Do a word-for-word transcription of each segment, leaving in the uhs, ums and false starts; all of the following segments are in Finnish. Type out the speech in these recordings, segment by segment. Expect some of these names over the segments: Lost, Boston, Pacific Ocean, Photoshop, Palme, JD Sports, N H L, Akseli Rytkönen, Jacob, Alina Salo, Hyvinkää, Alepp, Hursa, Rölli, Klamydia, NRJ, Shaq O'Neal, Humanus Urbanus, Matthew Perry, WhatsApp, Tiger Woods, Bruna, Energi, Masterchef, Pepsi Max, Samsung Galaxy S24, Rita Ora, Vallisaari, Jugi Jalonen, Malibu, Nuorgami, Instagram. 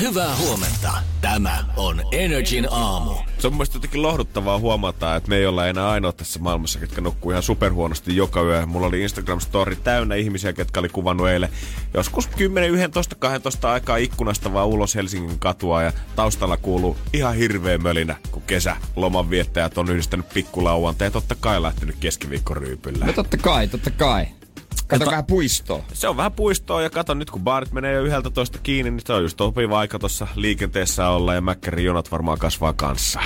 Hyvää huomenta. Tämä on Energin aamu. Se on mun mielestä jotenkin lohduttavaa huomata, että me ei olla enää ainoa tässä maailmassa, ketkä nukkuu ihan superhuonosti joka yö. Mulla oli Instagram-story täynnä ihmisiä, ketkä oli kuvannut eilen joskus kymmenen, yksitoista, kaksitoista aikaa ikkunasta vaan ulos Helsingin katua. Ja taustalla kuuluu ihan hirveä mölinä, kun kesä lomanviettäjät on yhdistänyt pikkulauanteen ja totta kai lähtenyt keskiviikko ryypyllä. No totta kai, totta kai. Kato vähän puistoa. Se on vähän puistoa ja kato nyt kun baarit menee jo yhdeltä toista kiinni, niin se on just topiva aika tuossa liikenteessä olla ja mäkkärijonat varmaan kasvaa kanssa.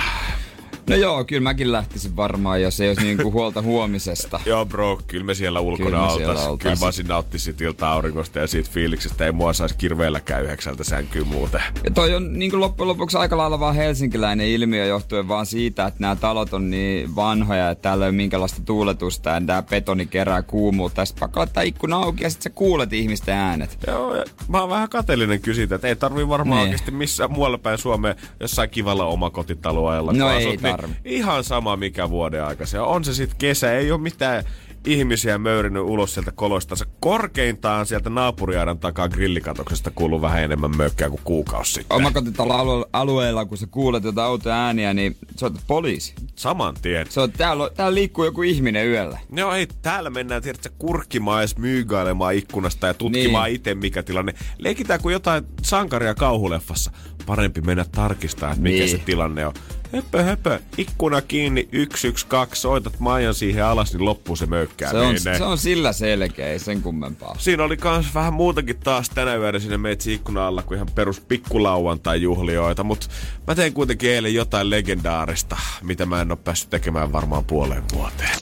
No joo, kyllä mäkin lähtisin varmaan, jos ei olisi niinku huolta huomisesta. Joo bro, kyllä me siellä ulkona autas. Kyllä mä sinne nauttisin ilta aurinkosta ja siitä fiiliksestä. Ei mua saisi kirveelläkään yhdeksältä sänkyyn muuten. Ja toi on niinku loppujen lopuksi aika lailla vaan helsinkiläinen ilmiö johtuen vaan siitä, että nämä talot on niin vanhoja, että täällä ei ole minkälaista tuuletusta ja tämä betoni kerää kuumuutta. Sitten pakko laittaa ikkuna auki ja sitten sä kuulet ihmisten äänet. Joo, mä oon vähän kateellinen kysytä, että ei tarvii varmaan niin oikeasti missään muualla päin Suomeen jossain kivalla omakotitaloajalla. No ei tar- Ihan sama mikä vuoden aika se on. On se sitten kesä, ei ole mitään ihmisiä möyrinyt ulos sieltä koloistansa. Korkeintaan sieltä naapuriaidan takaa grillikatoksesta kuuluu vähän enemmän mökkää kuin kuukausi sitten. Omakotitalo-alueella, kun sä kuulet jotain autoja ääniä, niin soitat poliisi. Saman tien. Se on, täällä, täällä liikkuu joku ihminen yöllä. No ei, täällä mennään tiedätkö, kurkkimaan ja smyygailemaan ikkunasta ja tutkimaan niin itse mikä tilanne. Leikitään kuin jotain sankaria kauhuleffassa. Parempi mennä tarkistaa, että mikä niin se tilanne on. Höpö, höpö. Ikkuna kiinni, yksi, yksi, kaksi. Soitat maijan siihen alas, niin loppuu se möykkää. Se on, se on sillä selkeä, ei sen kummempaa. Siinä oli kans vähän muutakin taas tänä yönä sinne meitsi ikkuna alla kuin ihan perus pikkulauantai-juhlioita. Mutta mä tein kuitenkin eilen jotain legendaarista, mitä mä en oo päässyt tekemään varmaan puoleen vuoteen.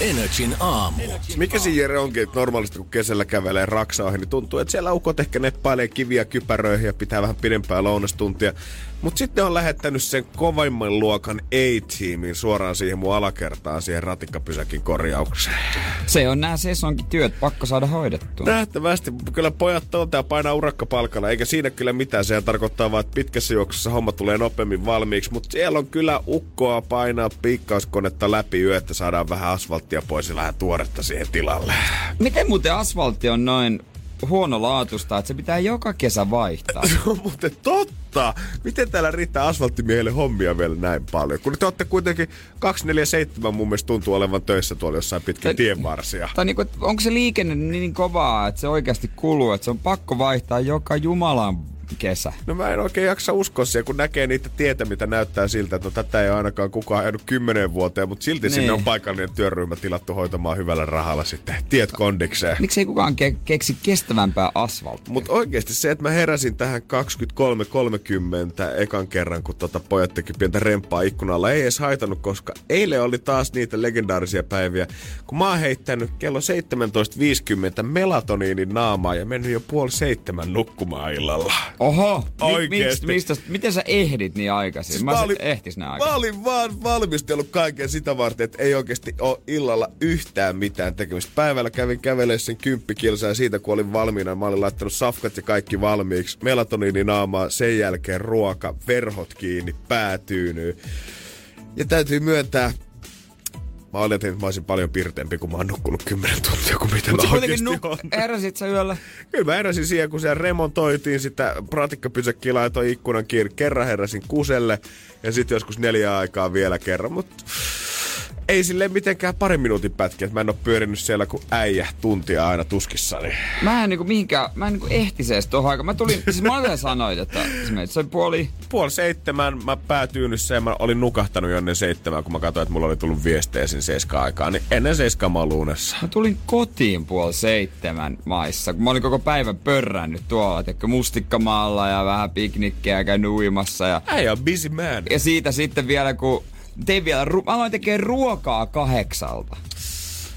Energin aamu. Mikä siinä Jere onkin, että normaalisti kun kesällä kävelee raksaoihin, niin tuntuu, että siellä ukot ehkä neppailee kiviä kypäröihin ja pitää vähän pidempää lounastuntia. Mutta sitten on lähettänyt sen kovimman luokan A-teamin suoraan siihen mun alakertaan, siihen ratikkapysäkin korjaukseen. Se on nämä sesonkityöt, pakko saada hoidettua. Nähtävästi, kyllä pojat tolta ja painaa urakkapalkalla, eikä siinä kyllä mitään. Sehän tarkoittaa vaan, että pitkässä juoksussa homma tulee nopeammin valmiiksi, mutta siellä on kyllä ukkoa painaa piikkauskonetta läpi yö, että saadaan vähän asfalttia pois ja vähän tuoretta siihen tilalle. Miten muuten asfaltti on noin huono laatusta, että se pitää joka kesä vaihtaa? No mutta totta! Miten täällä riittää asfalttimiehelle hommia vielä näin paljon? Kun te olette kuitenkin kaksikymmentäneljä seitsemän mun mielestä tuntuu olevan töissä tuolla jossain pitkin tienvarsia. Tai niinku, onko se liikenne niin kovaa, että se oikeasti kuluu, että se on pakko vaihtaa joka jumalan kesä? No mä en oikein jaksa uskoa siihen, kun näkee niitä tietä, mitä näyttää siltä, että no, tätä ei ainakaan kukaan ajanut kymmenen vuoteen, mutta silti niin sinne on paikallinen työryhmä tilattu hoitamaan hyvällä rahalla sitten tiet kondikseen. Miksi ei kukaan ke- keksi kestävämpää asfalttia? Mutta oikeasti se, että mä heräsin tähän kaksikymmentäkolme kolmekymmentä ekan kerran, kun tota pojat teki pientä remppaa ikkunalla, ei edes haitanut, koska eilen oli taas niitä legendaarisia päiviä, kun mä oon heittänyt kello seitsemäntoista viisikymmentä melatoniinin naamaa ja mennyt jo puoli seitsemän nukkumaan illalla. Oho, mi- mistä, miten sä ehdit niin aikaisin? Mä, mä olin, ehtis nää aikaisin. Mä olin vaan valmistellut kaiken sitä varten, että ei oikeasti ole illalla yhtään mitään tekemistä. Päivällä kävin kävelemään sen kymppikilsää siitä, kun olin valmiina. Mä olin laittanut safkat ja kaikki valmiiksi. Melatoniini naamaa, sen jälkeen ruoka, verhot kiinni, pää tyynyy. Ja täytyy myöntää, mä oletin, että mä olisin paljon pirteempi, kun mä oon nukkunut kymmenen tuntia, kuin mitä mut mä oikeesti nuk- oon. Heräsit sä yöllä? Kyllä mä heräsin siihen, kun siellä remontoitiin sitä ratikkapysäkkiä, laitoin ikkunan kiinni. Kerran heräsin kuselle ja sitten joskus neljä aikaa vielä kerran, mutta ei silleen mitenkään parin minuutin pätkiä, että mä en oo pyörinyt siellä kuin äijä tuntia aina tuskissani. Mä en niinku mihinkään, mä en niinku ehtisi ees tohon aikaan. Mä tulin, siis mä olen sanoin, että se oli puoli... Puoli seitsemän, mä päätyynnyssä ja mä olin nukahtanut jo ennen seitsemän, kun mä katsoin, että mulla oli tullut viestejä sen seiskaan aikaan, niin ennen seiskaan mä oon luunassa. Mä tulin kotiin puoli seitsemän maissa, kun mä olin koko päivän pörrännyt tuolla, teikö mustikkamaalla ja vähän piknikkejä käynyt uimassa ja... Äijä on busy man. Ja siitä sitten vielä, kun... Tein vielä, ru- mä aloin tekemään ruokaa kahdeksalta.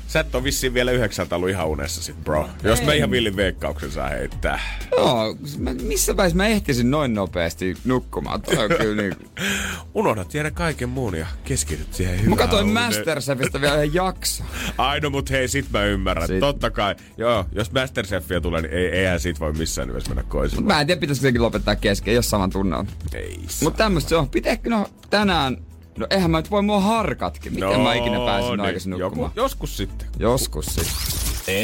Sä et ole vissiin vielä yhdeksältä ollut ihan unessa sit, bro. Jos mä ihan villin veikkauksen saa heittää. Joo, mä, missä väis mä ehtisin noin nopeasti nukkumaan. Kyllä niin. Unohdat tiedä kaiken muun ja keskityt siihen hyvään. Mä katsoin Masterchefistä vielä jakso. Aino, mut hei, sit mä ymmärrän. Sit. Totta kai. Joo, jos Masterchefia tulee, niin ei, eihän siitä voi missään nimessä mennä koisimaan. Mut mä en tiedä, pitäisikö senkin lopettaa kesken, jos saman tunnan. Ei saa. Mut tämmöstä se on. Pitääkö no tänään... No eihän mä nyt voi mua harkatkin. Miten no, mä ikinä pääsin niin, aikaisin nukkumaan? Joku, joskus sitten. Joskus sitten.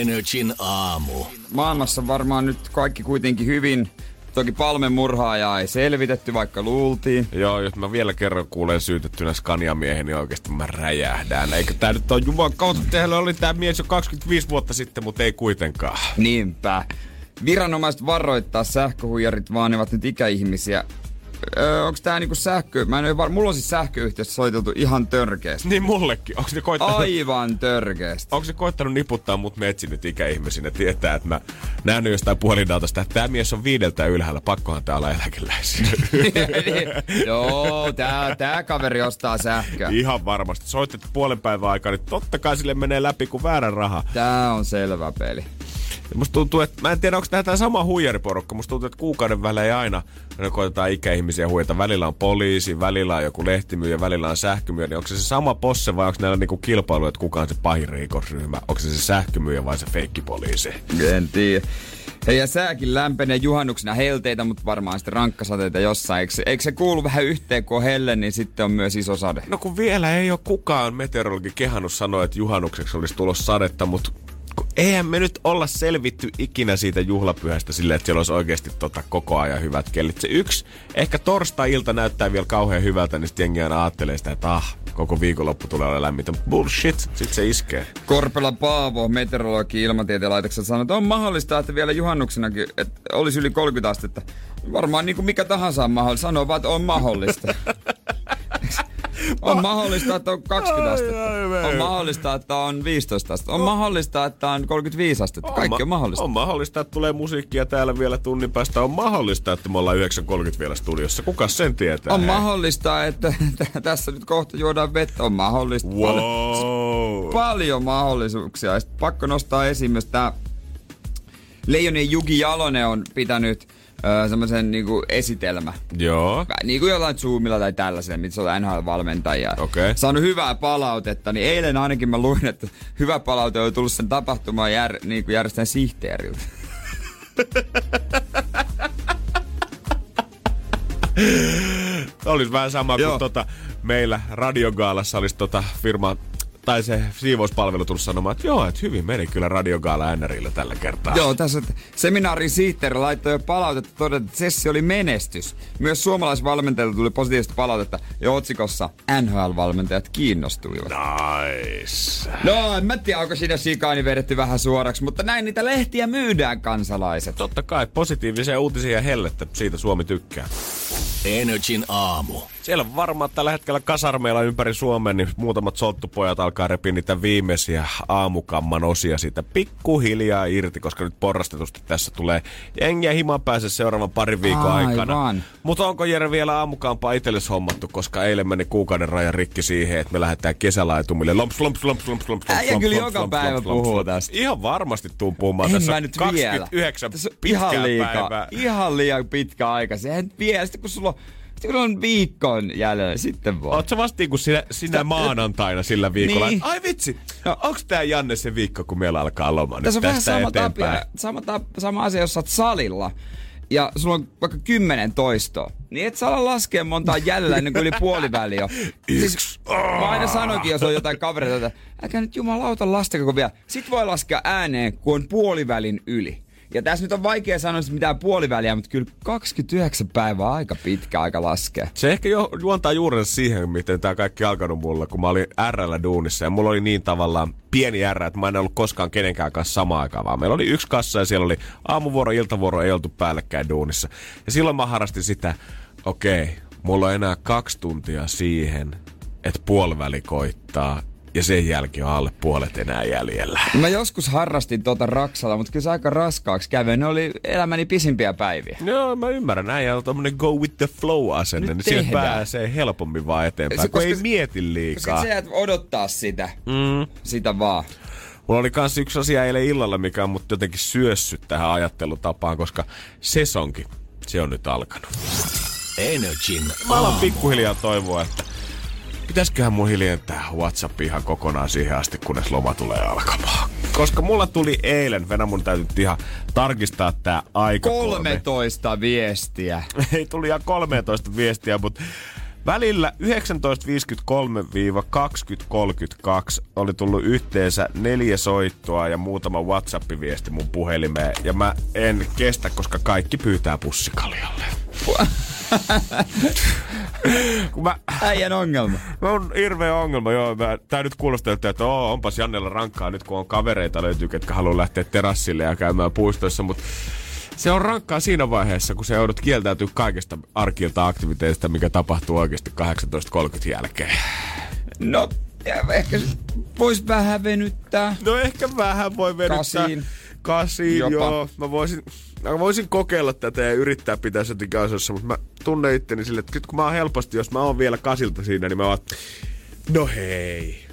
Energin aamu. Maailmassa varmaan nyt kaikki kuitenkin hyvin. Toki Palmen murhaajaa ei selvitetty, vaikka luultiin. Joo, jos mä vielä kerran kuulen syytettynä Scania-miehen, niin oikeesti mä räjähdään. Eikä tää nyt ole juman kautta tehnyt, oli tää mies jo kaksikymmentäviisi vuotta sitten, mutta ei kuitenkaan. Niinpä. Viranomaiset varoittaa, sähköhuijarit vaanivat nyt ikäihmisiä. Öö, onks tää niinku sähkö? Mä en ole var... Mulla on siis sähköyhtiössä soiteltu ihan törkeästi. Niin mullekin. Onks ne koittanut... Aivan törkeästi. Onks ne koittanut niputtaa mut metsin nyt ikäihmisinä? Tietää, että mä nähnyt jostain puhelinaatosta, että tää mies on viideltä ylhäällä. Pakkohan tää olla eläkeläisiä. Joo, tää, tää kaveri ostaa sähköä. Ihan varmasti. Soitit puolen päivän aikaa, niin totta kai sille menee läpi kuin väärän raha. Tää on selvä peli. Musta tuntuu, että mä en tiedä, onko tämä sama huijariporukka. Musta tuntuu, että kuukauden välein aina ne koitetaan ikäihmisiä huijata. Välillä on poliisi, välillä on joku lehtimyyjä, välillä on sähkömyyjä. Niin onko se se sama posse vai onko näillä niinku kilpailu, että kuka on se pahin rikosryhmä? Onko se se sähkömyyjä vai se feikkipoliisi? En tiedä. Hei, ja sääkin lämpenee juhannuksena helteitä, mutta varmaan sitten rankkasateita jossain. Eikö, eikö se kuulu vähän yhteen, kun on helle, niin sitten on myös iso sade? No kun vielä ei ole kukaan meteorologi kehannut sanoa, että juhannukseksi olisi tulossa sadetta, mutta... Eihän me nyt olla selvitty ikinä siitä juhlapyhästä silleen, että siellä olisi oikeasti tota koko ajan hyvät kellit. Se yksi, ehkä torstai-ilta näyttää vielä kauhean hyvältä, niin sitten jengi aina ajattelee sitä, että ah, koko viikonloppu tulee olla lämmintä. Bullshit, sitten se iskee. Korpela Paavo, meteorologi Ilmatieteen laitoksen, sanoi, että on mahdollista, että vielä juhannuksenakin että olisi yli kolmekymmentä astetta. Varmaan niin kuin mikä tahansa on mahdollista. Sanoo vaan, että on mahdollista. On mahdollista, että on kaksikymmentä astetta. On mahdollista, että on viisitoista astetta. On mahdollista, että on kolmekymmentäviisi astetta. Kaikki on mahdollista. On mahdollista, että tulee musiikkia täällä vielä tunnin päästä. On mahdollista, että me ollaan yhdeksän kolmekymmentä vielä studiossa. Kukas sen tietää? On mahdollista, että tässä nyt kohta juodaan vettä. On mahdollista. Paljon mahdollisuuksia. Pakko nostaa esiin myös tää Leijonien Jugi Jalonen on pitänyt... Öö, semmoisen niinku esitelmä. Joo. Niinku jollain Zoomilla tai tällaisella, mitä se on N H L-valmentajia. Okei. Okay. Saanut hyvää palautetta, niin eilen ainakin mä luin, että hyvä palaute on tullut sen tapahtumaan jär, niinku järjestäjän sihteeriltä. Olis vähän sama kuin tota, meillä radiogaalassa olisi tota firma... Tai se siivouspalvelu tullut sanomaan, että joo, että hyvin meni kyllä radiogaala N R:llä tällä kertaa. Joo, tässä seminaarin sihteeri laittoi jo palautetta todeta, että sessi oli menestys. Myös suomalaisvalmentajilta tuli positiivista palautetta ja otsikossa N H L-valmentajat kiinnostuivat. Nice. No, en mä tiedä, onko siinä sikaani vedetty vähän suoraksi, mutta näin niitä lehtiä myydään kansalaiset. Totta kai, positiivisia uutisia ja hellettä, siitä Suomi tykkää. Energin aamu. Siellä on varmaan tällä hetkellä kasarmeilla ympäri Suomen, niin muutamat solttupojat alkaa repiä niitä viimeisiä aamukamman osia siitä pikkuhiljaa irti, koska nyt porrastetusti tässä tulee jengiä himaan pääse seuraavan parin viikon Aivan. aikana. Mutta onko Jere vielä aamukampaa itsellesi hommattu, koska eilen meni kuukauden rajan rikki siihen, että me lähdetään kesälaitumille. Lomps, lomps, lomps, lomps, lomps, lomps, Äijä kyllä joka päivä puhuu tästä. Ihan varmasti tuun puhumaan tässä kaksikymmentäyhdeksän pitkää päivää. Ihan liian pitkä aika. Sehän vielä, sitten kun sulla on... Sitten kun on viikon jäljellä, sitten vaan. Oot sä vastiin kuin sinä, sinä maanantaina sillä viikolla? Niin. Ai vitsi, no. Onks tää Janne se viikko, kun meillä alkaa loma nyt tästä sama eteenpäin? Tässä on sama, tap, sama asia, jos sä oot salilla ja sulla on vaikka kymmenen toistoa. Niin et saa ala laskea montaa jäljellä ennen kuin yli puoliväli jo. Siis, mä aina sanoinkin, jos on jotain kavereita, että älkää nyt jumalauta lastako vielä. Sit voi laskea ääneen, kun on puolivälin yli. Ja tässä nyt on vaikea sanoa mitään puoliväliä, mutta kyllä kaksikymmentäyhdeksän päivää aika pitkä aika laskee. Se ehkä jo, juontaa juurensa siihen, miten tämä kaikki alkanut mulla, kun mä olin R:llä duunissa. Ja mulla oli niin tavallaan pieni R, että mä en ollut koskaan kenenkään kanssa samaan aikaan, vaan meillä oli yksi kassa ja siellä oli aamuvuoro, iltavuoro, ei oltu päällekkäin duunissa. Ja silloin mä harrastin sitä, okei, okay, mulla on enää kaksi tuntia siihen, että puoliväli koittaa. Ja sen jälkeen on alle puolet enää jäljellä. Mä joskus harrastin tuota Raksalla, mutta kyllä se aika raskaaksi kävi. Ne oli elämäni pisimpiä päiviä. Joo, mä ymmärrän. Näin on tommonen go with the flow-asenne. Nyt niin tehdään. Pääsee helpommin vaan eteenpäin, se, kun ei se, mieti liikaa. Koska se jää odottaa sitä. Mm. Sitä vaan. Mulla oli kans yksi asia eilen illalla, mikä on mut jotenkin syössyt tähän ajattelutapaan, koska sesonki, se on nyt alkanut. Energin aamu. Mä alan pikkuhiljaa toivoa, että pitäisköhän mun hiljentää WhatsApp ihan kokonaan siihen asti, kunnes loma tulee alkamaan. Koska mulla tuli eilen, Venä, mun täytyy ihan tarkistaa tää aika. kolmetoista viestiä. Ei tuli ihan kolmetoista viestiä, mutta välillä yhdeksäntoista viisikymmentäkolme kaksikymmentä kolmekymmentäkaksi oli tullut yhteensä neljä soittoa ja muutama WhatsApp-viesti mun puhelimeen. Ja mä en kestä, koska kaikki pyytää pussikaljalle. Mä, Äijän ongelma. Mä on hirveä ongelma, joo. Mä, tää nyt kuulostaa, että oo, onpas Jannella rankkaa nyt, kun on kavereita löytyy, ketkä haluaa lähteä terassille ja käymään puistoissa, mutta se on rankkaa siinä vaiheessa, kun se joudut kieltäytyy kaikesta arkilta aktiviteetista, mikä tapahtuu oikeasti kahdeksantoista kolmekymmentä jälkeen. No, ehkä vois vähän venyttää. No ehkä vähän voi venyttää. Kasiin. Kasiin, jopa. Joo. Mä voisin, mä voisin kokeilla tätä ja yrittää pitää se jotenkin asioissa, mutta mä tunnen itteni silleen, että nyt kun mä oon helposti, jos mä oon vielä kasilta siinä, niin mä oon, no hei.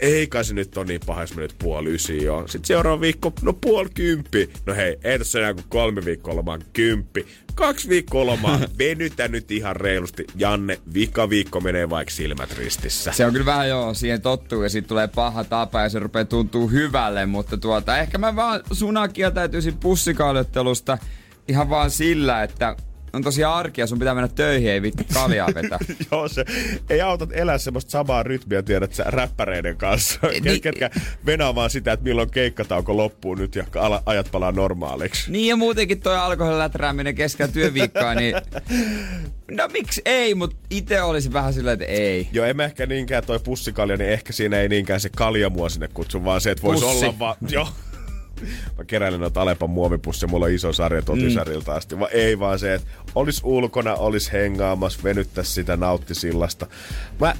Ei kai se nyt on niin paha, jos mä nyt puoli ysi joo. Sitten seuraava viikko, no puoli kymppi. No hei, ei tässä enää kuin kolme viikkoa lomaan kymppi. Kaksi viikkoa lomaan, venytä nyt ihan reilusti. Janne, vika viikko menee vaikka silmät ristissä. Se on kyllä vähän joo, siihen tottuu ja siitä tulee paha tapa ja se rupeaa tuntuu hyvälle. Mutta tuota, ehkä mä vaan sunakia täytyisin pussikaalottelusta ihan vaan sillä, että on tosiaan arkia, sun pitää mennä töihin, ei vittu kaljaa vetää. Joo, se ei auta elää semmoista samaa rytmiä, tiedät sä, räppäreiden kanssa. Niin, ketkä venaa vaan sitä, että milloin keikkatauko loppuu nyt ja ajat palaa normaaliksi. Niin ja muutenkin toi alkoholin läträäminen keskellä työviikkaa, niin no miksi ei, mutta itse olisi vähän silleen, että ei. Joo, en mä ehkä niinkään toi pussikalja, niin ehkä siinä ei niinkään se kalja mua sinne kutsu, vaan se, että vois pussi olla vaan, joo. Mä keräilen noita Alepan muovipussia, mulla on iso sarja Totisarilta asti. Mä ei vaan se, että olis ulkona, olis hengaamassa, venyttäis sitä, nauttisillasta. Mä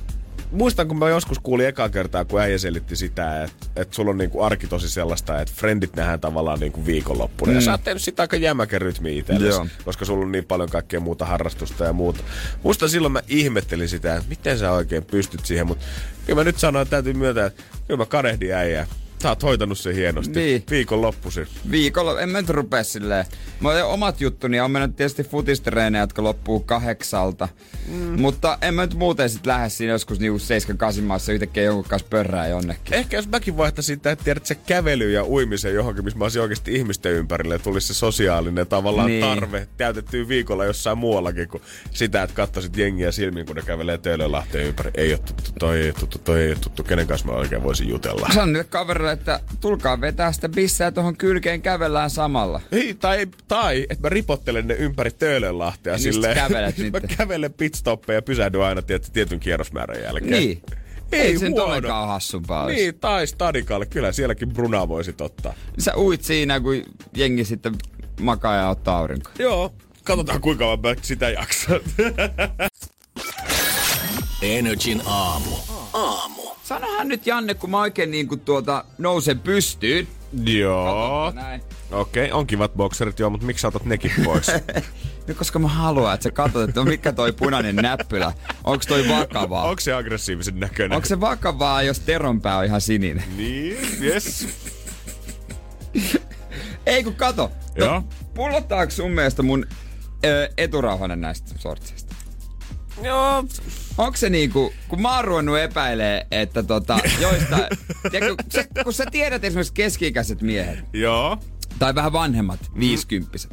muistan, kun mä joskus kuulin ekaa kertaa, kun äijä selitti sitä, että, että sulla on niinku arki tosi sellaista, että friendit nähdään tavallaan niinku viikonloppuna. Mm. Ja sä oot tehnyt sitä aika jämäkän rytmiä itsellesi, koska sulla on niin paljon kaikkea muuta harrastusta ja muuta. Muistan silloin mä ihmettelin sitä, että miten sä oikein pystyt siihen, mutta kyllä mä nyt sanoin, että täytyy myöntää, että kyllä mä kadehdin äijää. Sä oot hoitanut sen hienosti. Niin. Viikonloppuisin. Viikolla en mä nyt rupea silleen. Mä oon omat juttuni. On mennyt tietysti futistreenejä, jotka loppuu kahdeksalta. Mm. Mutta en mä nyt muuten sit lähde siinä joskus niinku seitsemän kahdeksan maassa yhtäkkiä jonkun kanssa pörrää jonnekin. Ehkä jos mäkin vaihtaisin tähän, tiedät sä, kävelyyn ja uimiseen johonkin, missä mä olisin oikeesti ihmisten ympärille. Tulisi se sosiaalinen tavallaan niin tarve täytettyä viikolla jossain muuallakin kuin sitä, että kattoisit jengiä silmiin, kun ne kävelee Töölönlahteen ympäri. Ei oo tuttu, toi ei oo tuttu, toi ei oo tuttu. Kenen kanssa mä oikein voisin jutella? Että tulkaa vetää sitä bissää tuohon kylkeen, kävellään samalla. Ei, tai, tai että mä ripottelen ne ympäri Töölönlahtea silleen. Mä kävelen pitstoppeja ja pysähdyn aina tiet, tietyn kierrosmäärän jälkeen. Niin. Ei, ei sen olekaan hassumpaa. Niin, tai Stadikalle. Kyllä sielläkin Bruna voisit ottaa. Sä uit siinä, kun jengi sitten makaa ja ottaa aurinko. Joo. Katsotaan, kuinka vaan mä sitä jaksan. Energin aamu. Aamu. Sanohan nyt, Janne, kun mä oikein niinku tuota nousen pystyyn. Joo. Okei, okay, on kivat bokserit joo, mutta miksi sä otat nekin pois? No koska mä haluan, että sä katsot, että mikä toi punainen näppylä. Onko toi vakavaa? Onko se aggressiivisen näköinen? Onko se vakavaa, jos teronpää on ihan sininen? Niin, yes. Ei kun kato. Joo. Pullottaako sun mielestä mun ö, eturauhanen näistä sortseista? Joo. Onko se niinku, kun mä oon ruvennut epäilee, että tota, joistain, tiedätkö, kun sä, kun sä tiedät esimerkiksi keski-ikäiset miehet. Joo. Tai vähän vanhemmat, viisikymppiset.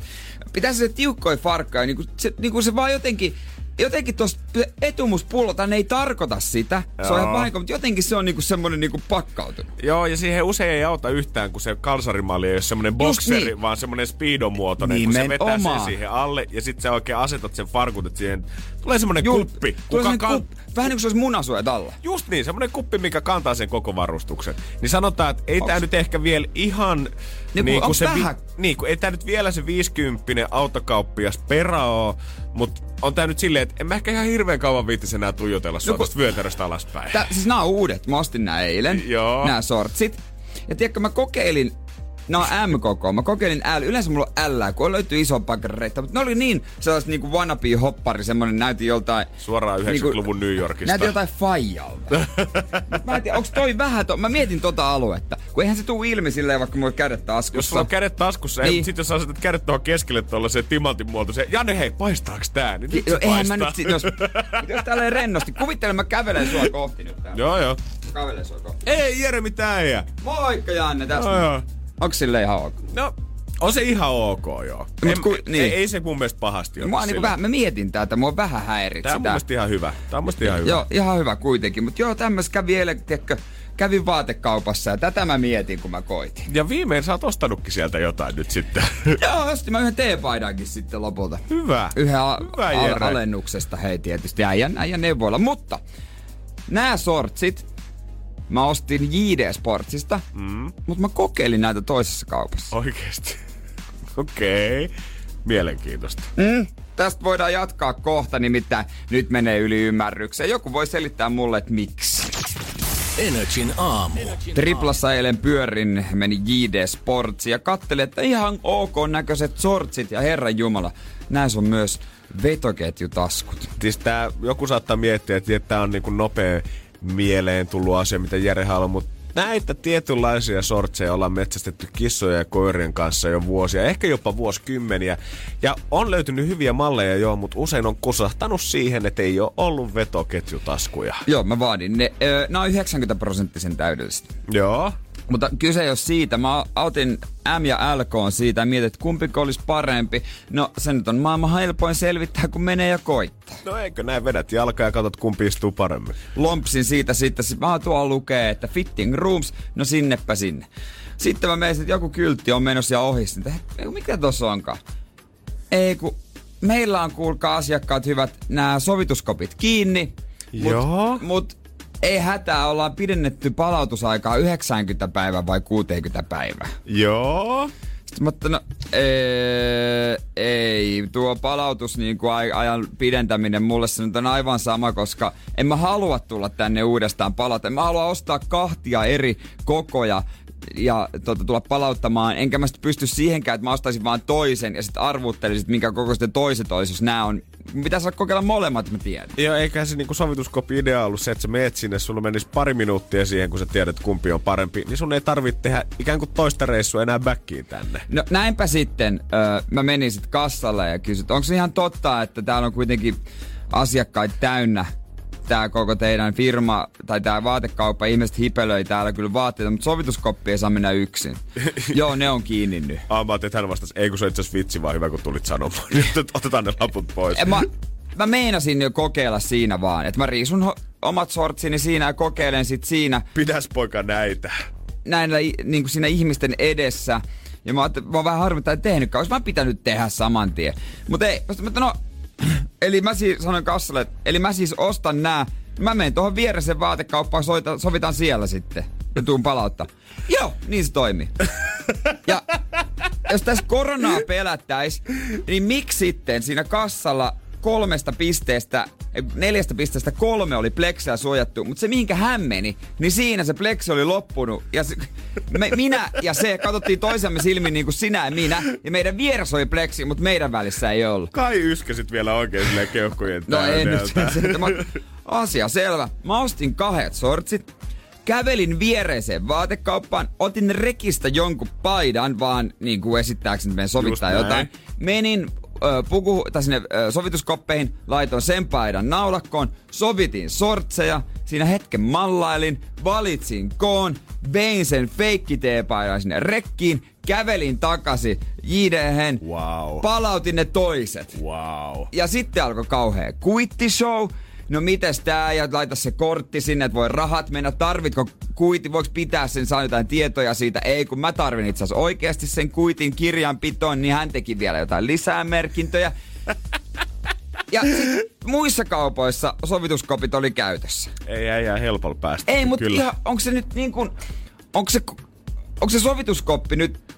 Pitäisi se tiukkoja farkkaa, niinku se, niinku se vaan jotenkin, jotenkin tosta etumuspullota, ne ei tarkoita sitä. Joo. Se on ihan vahinko, mutta jotenkin se on niinku semmonen niinku pakkautunut. Joo, ja siihen usein ei auta yhtään, kun se kalsarimalli ei ole semmonen bokseri, niin, vaan semmonen speedomuotoinen. Kun se vetää sen siihen alle, ja sit sä oikein asetat sen farkut, siihen tulee semmonen Jul- kuppi. Kuka semmonen kan- kup- vähän niinku se olisi munasuojat alla. Just niin, semmonen kuppi, mikä kantaa sen koko varustuksen. Niin sanotaan, että ei onks tää nyt ehkä vielä ihan niin, niin kuin se vähän? Vi- niin kuin ei tää nyt vielä se viisikymppinen autokauppias perä oo, mut on tää nyt silleen, että en mä ehkä ihan hirveen kauan viittis enää tuijotella sua no, tästä vyötäröstä alaspäin. Tää, siis nää on uudet. Mä ostin nää eilen. Joo. Nää sortsit. Ja tiedätkö, mä kokeilin Nää on M-koko. Mä kokeilin L. Yleensä mulla on L, kun löytyy isompaa kreittaa. Mutta ne oli niin sellaista niinku wannabe-hoppari, semmonen näytti joltain... Suoraan yhdeksänkymmentäluvun niinku, New Yorkista. Näytti joltain faijalta. Mä en tiedä, onks toi vähän... To- mä mietin tota aluetta. Kun eihän se tuu ilmi silleen, vaikka mulla on kädet taskussa. Jos sulla on kädet taskussa, niin. Ei, mutta sit jos asetat kädet tuohon keskelle tollaseen timantin muotoiseen... Janne, hei, paistaaks tää? Niin nyt se paistaa. Eihän mä nyt... Jos, jos tälleen rennosti. Kuvittelen, mä kävelen sua kohti nyt täällä. Joo, joo. Kävelen sua kohti. Ei, Jere, mitään ei. Moikka, Janne, tässä. Joo, joo. Onks silleen ihan ok? No, on se ihan ok, joo. En, ku, niin. ei, ei se mun mielestä pahasti ole. Mä, niin vähän, mä mietin tätä, mua vähän häiritsi. Tää on mun mielestä ihan hyvä. Tää on mun mielestä ihan hyvä. Joo, ihan hyvä kuitenkin. Mut joo, tämmöis kävi eilen, tiedätkö, kävin vaatekaupassa ja tätä mä mietin, kun mä koitin. Ja viimein sä oot ostanutkin sieltä jotain nyt sitten. Joo, ostin mä yhden teepaidankin sitten lopulta. Hyvä. Yhden a- hyvä, al- alennuksesta, hei tietysti, äijän, äijän neuvoilla. Mutta nää sortsit... Mä ostin J D Sportsista, mm. mutta mä kokeilin näitä toisessa kaupassa. Oikeesti? Okei. Okay. Mielenkiintoista. Mm. Tästä voidaan jatkaa kohta, nimittäin nyt menee yli ymmärrykseen. Joku voi selittää mulle, että miksi. Energin aamu. Triplassa eilen pyörin, meni J D Sportsiin ja katselin, että ihan ok näköiset sortsit ja herranjumala. Näissä on myös vetoketjutaskut. Siis tää, joku saattaa miettiä, että tää on niinku nopea... mieleen tullut asia, mitä Jere haluaa, mutta näitä tietynlaisia sortseja ollaan metsästetty kissojen ja koirien kanssa jo vuosia, ehkä jopa vuosikymmeniä. Ja on löytynyt hyviä malleja jo, mutta usein on kosahtanut siihen, että ei ole ollut vetoketjutaskuja. Joo, mä vaadin ne. Öö, nämä on yhdeksänkymmentä prosenttisen täydellistä. Joo. Mutta kyse ei ole siitä. Mä otin M ja L K on siitä ja mietin, että kumpiko olisi parempi. No, se nyt on maailman helpoin selvittää, kun menee ja koittaa. No eikö näin, vedät jalkaa ja katsot, kumpi istuu paremmin. Lompsin siitä sitten. Mä tuolla lukee, että fitting rooms, no sinnepä sinne. Sitten mä menen, että joku kyltti on menossa ja ohi. Sitten, mitä tossa onkaan? Ei kun, meillä on kuulkaa asiakkaat hyvät nämä sovituskopit kiinni. Joo. Mut, mut ei hätää, ollaan pidennetty palautusaikaa yhdeksänkymmentä päivää vai kuusikymmentä päivää. Joo. Sitten mä otta, no, ee, ei, tuo palautus niin kuin ajan pidentäminen mulle se nyt on aivan sama, koska en mä halua tulla tänne uudestaan palata. En mä halua ostaa kahtia eri kokoja ja tuota, tulla palauttamaan. Enkä mä sitten pysty siihenkään, että mä ostaisin vaan toisen ja sitten arvuttelisit, minkä kokoisten toiset olisi, jos nää on. Pitäisi saada kokeilla molemmat, mä tiedän. Joo, eiköhän se niinku sovituskopi-idea ollut se, että sä meet sinne, sulla menisi pari minuuttia siihen, kun sä tiedät, kumpi on parempi. Niin sun ei tarvitse tehdä ikään kuin toista reissua enää backiin tänne. No näinpä sitten. Öö, mä menin sit kassalle ja kysyin, onko se ihan totta, että täällä on kuitenkin asiakkaita täynnä. Tää koko teidän firma tai tää vaatekauppa, ihmiset hipelöi täällä kyllä vaatteita, mutta sovituskoppi ei saa mennä yksin. Joo, ne on kiinni nyt. Ah, mä ajattelin, että hän vastasi, ei kun se on itse asiassa vitsi, vaan hyvä kun tulit sanomaan. Nyt otetaan ne laput pois. Mä, mä meinasin jo kokeilla siinä vaan, että mä riisun ho- omat sortsini siinä ja kokeilen sit siinä. Pidäs poika näitä. Näillä niinku siinä ihmisten edessä. Ja mä, mä oon vähän harmittaa, että en tehnytkään, olis mä pitänyt tehdä saman tien. Mut ei, mutta no... Eli mä siis, sanoin kassalle, että eli mä siis ostan nää, mä menen tohon vieressä vaatekauppaan, soita, sovitaan siellä sitten ja tuun palauttaa. Joo, niin se toimii. Ja jos tässä koronaa pelättäis, niin miksi sitten siinä kassalla kolmesta pisteestä, neljästä pisteestä kolme oli pleksiä suojattu, mutta se mihinkä hän meni, niin siinä se pleksi oli loppunut. Ja se, me, minä ja se katsottiin toisemme silmiin niin kuin sinä ja minä, ja meidän vieressä oli pleksi, mutta meidän välissä ei ollut. Kai yskäsit vielä oikein silleen keuhkojen täydeltä. No ei nyt, mä, asia selvä. Mä ostin kahdet sortsit, kävelin viereiseen vaatekauppaan, otin rekistä jonkun paidan, vaan niin kuin esittääkseni meidän sovittaa jotain. Menin... puku, tai sinne sovituskoppeihin, laitoin sen paidan naulakkoon, sovitin sortseja, siinä hetken mallailin, valitsin koon, vein sen feikkiteepaidan sinne rekkiin, kävelin takaisin J D:hen, wow. Palautin ne toiset. Wow. Ja sitten alkoi kauhea kuittishow. No mites tää, ja laita se kortti sinne, että voi rahat mennä, tarvitko kuitin, voiko pitää sen, saa jotain tietoja siitä, ei kun mä tarvin itse asiassa oikeasti sen kuitin kirjanpitoon, niin hän teki vielä jotain lisää merkintöjä. Ja muissa kaupoissa sovituskopit oli käytössä. Ei äijää helpolla päästä. Ei, mutta ihan, onko se nyt niin kuin, onko se, onko se sovituskoppi nyt,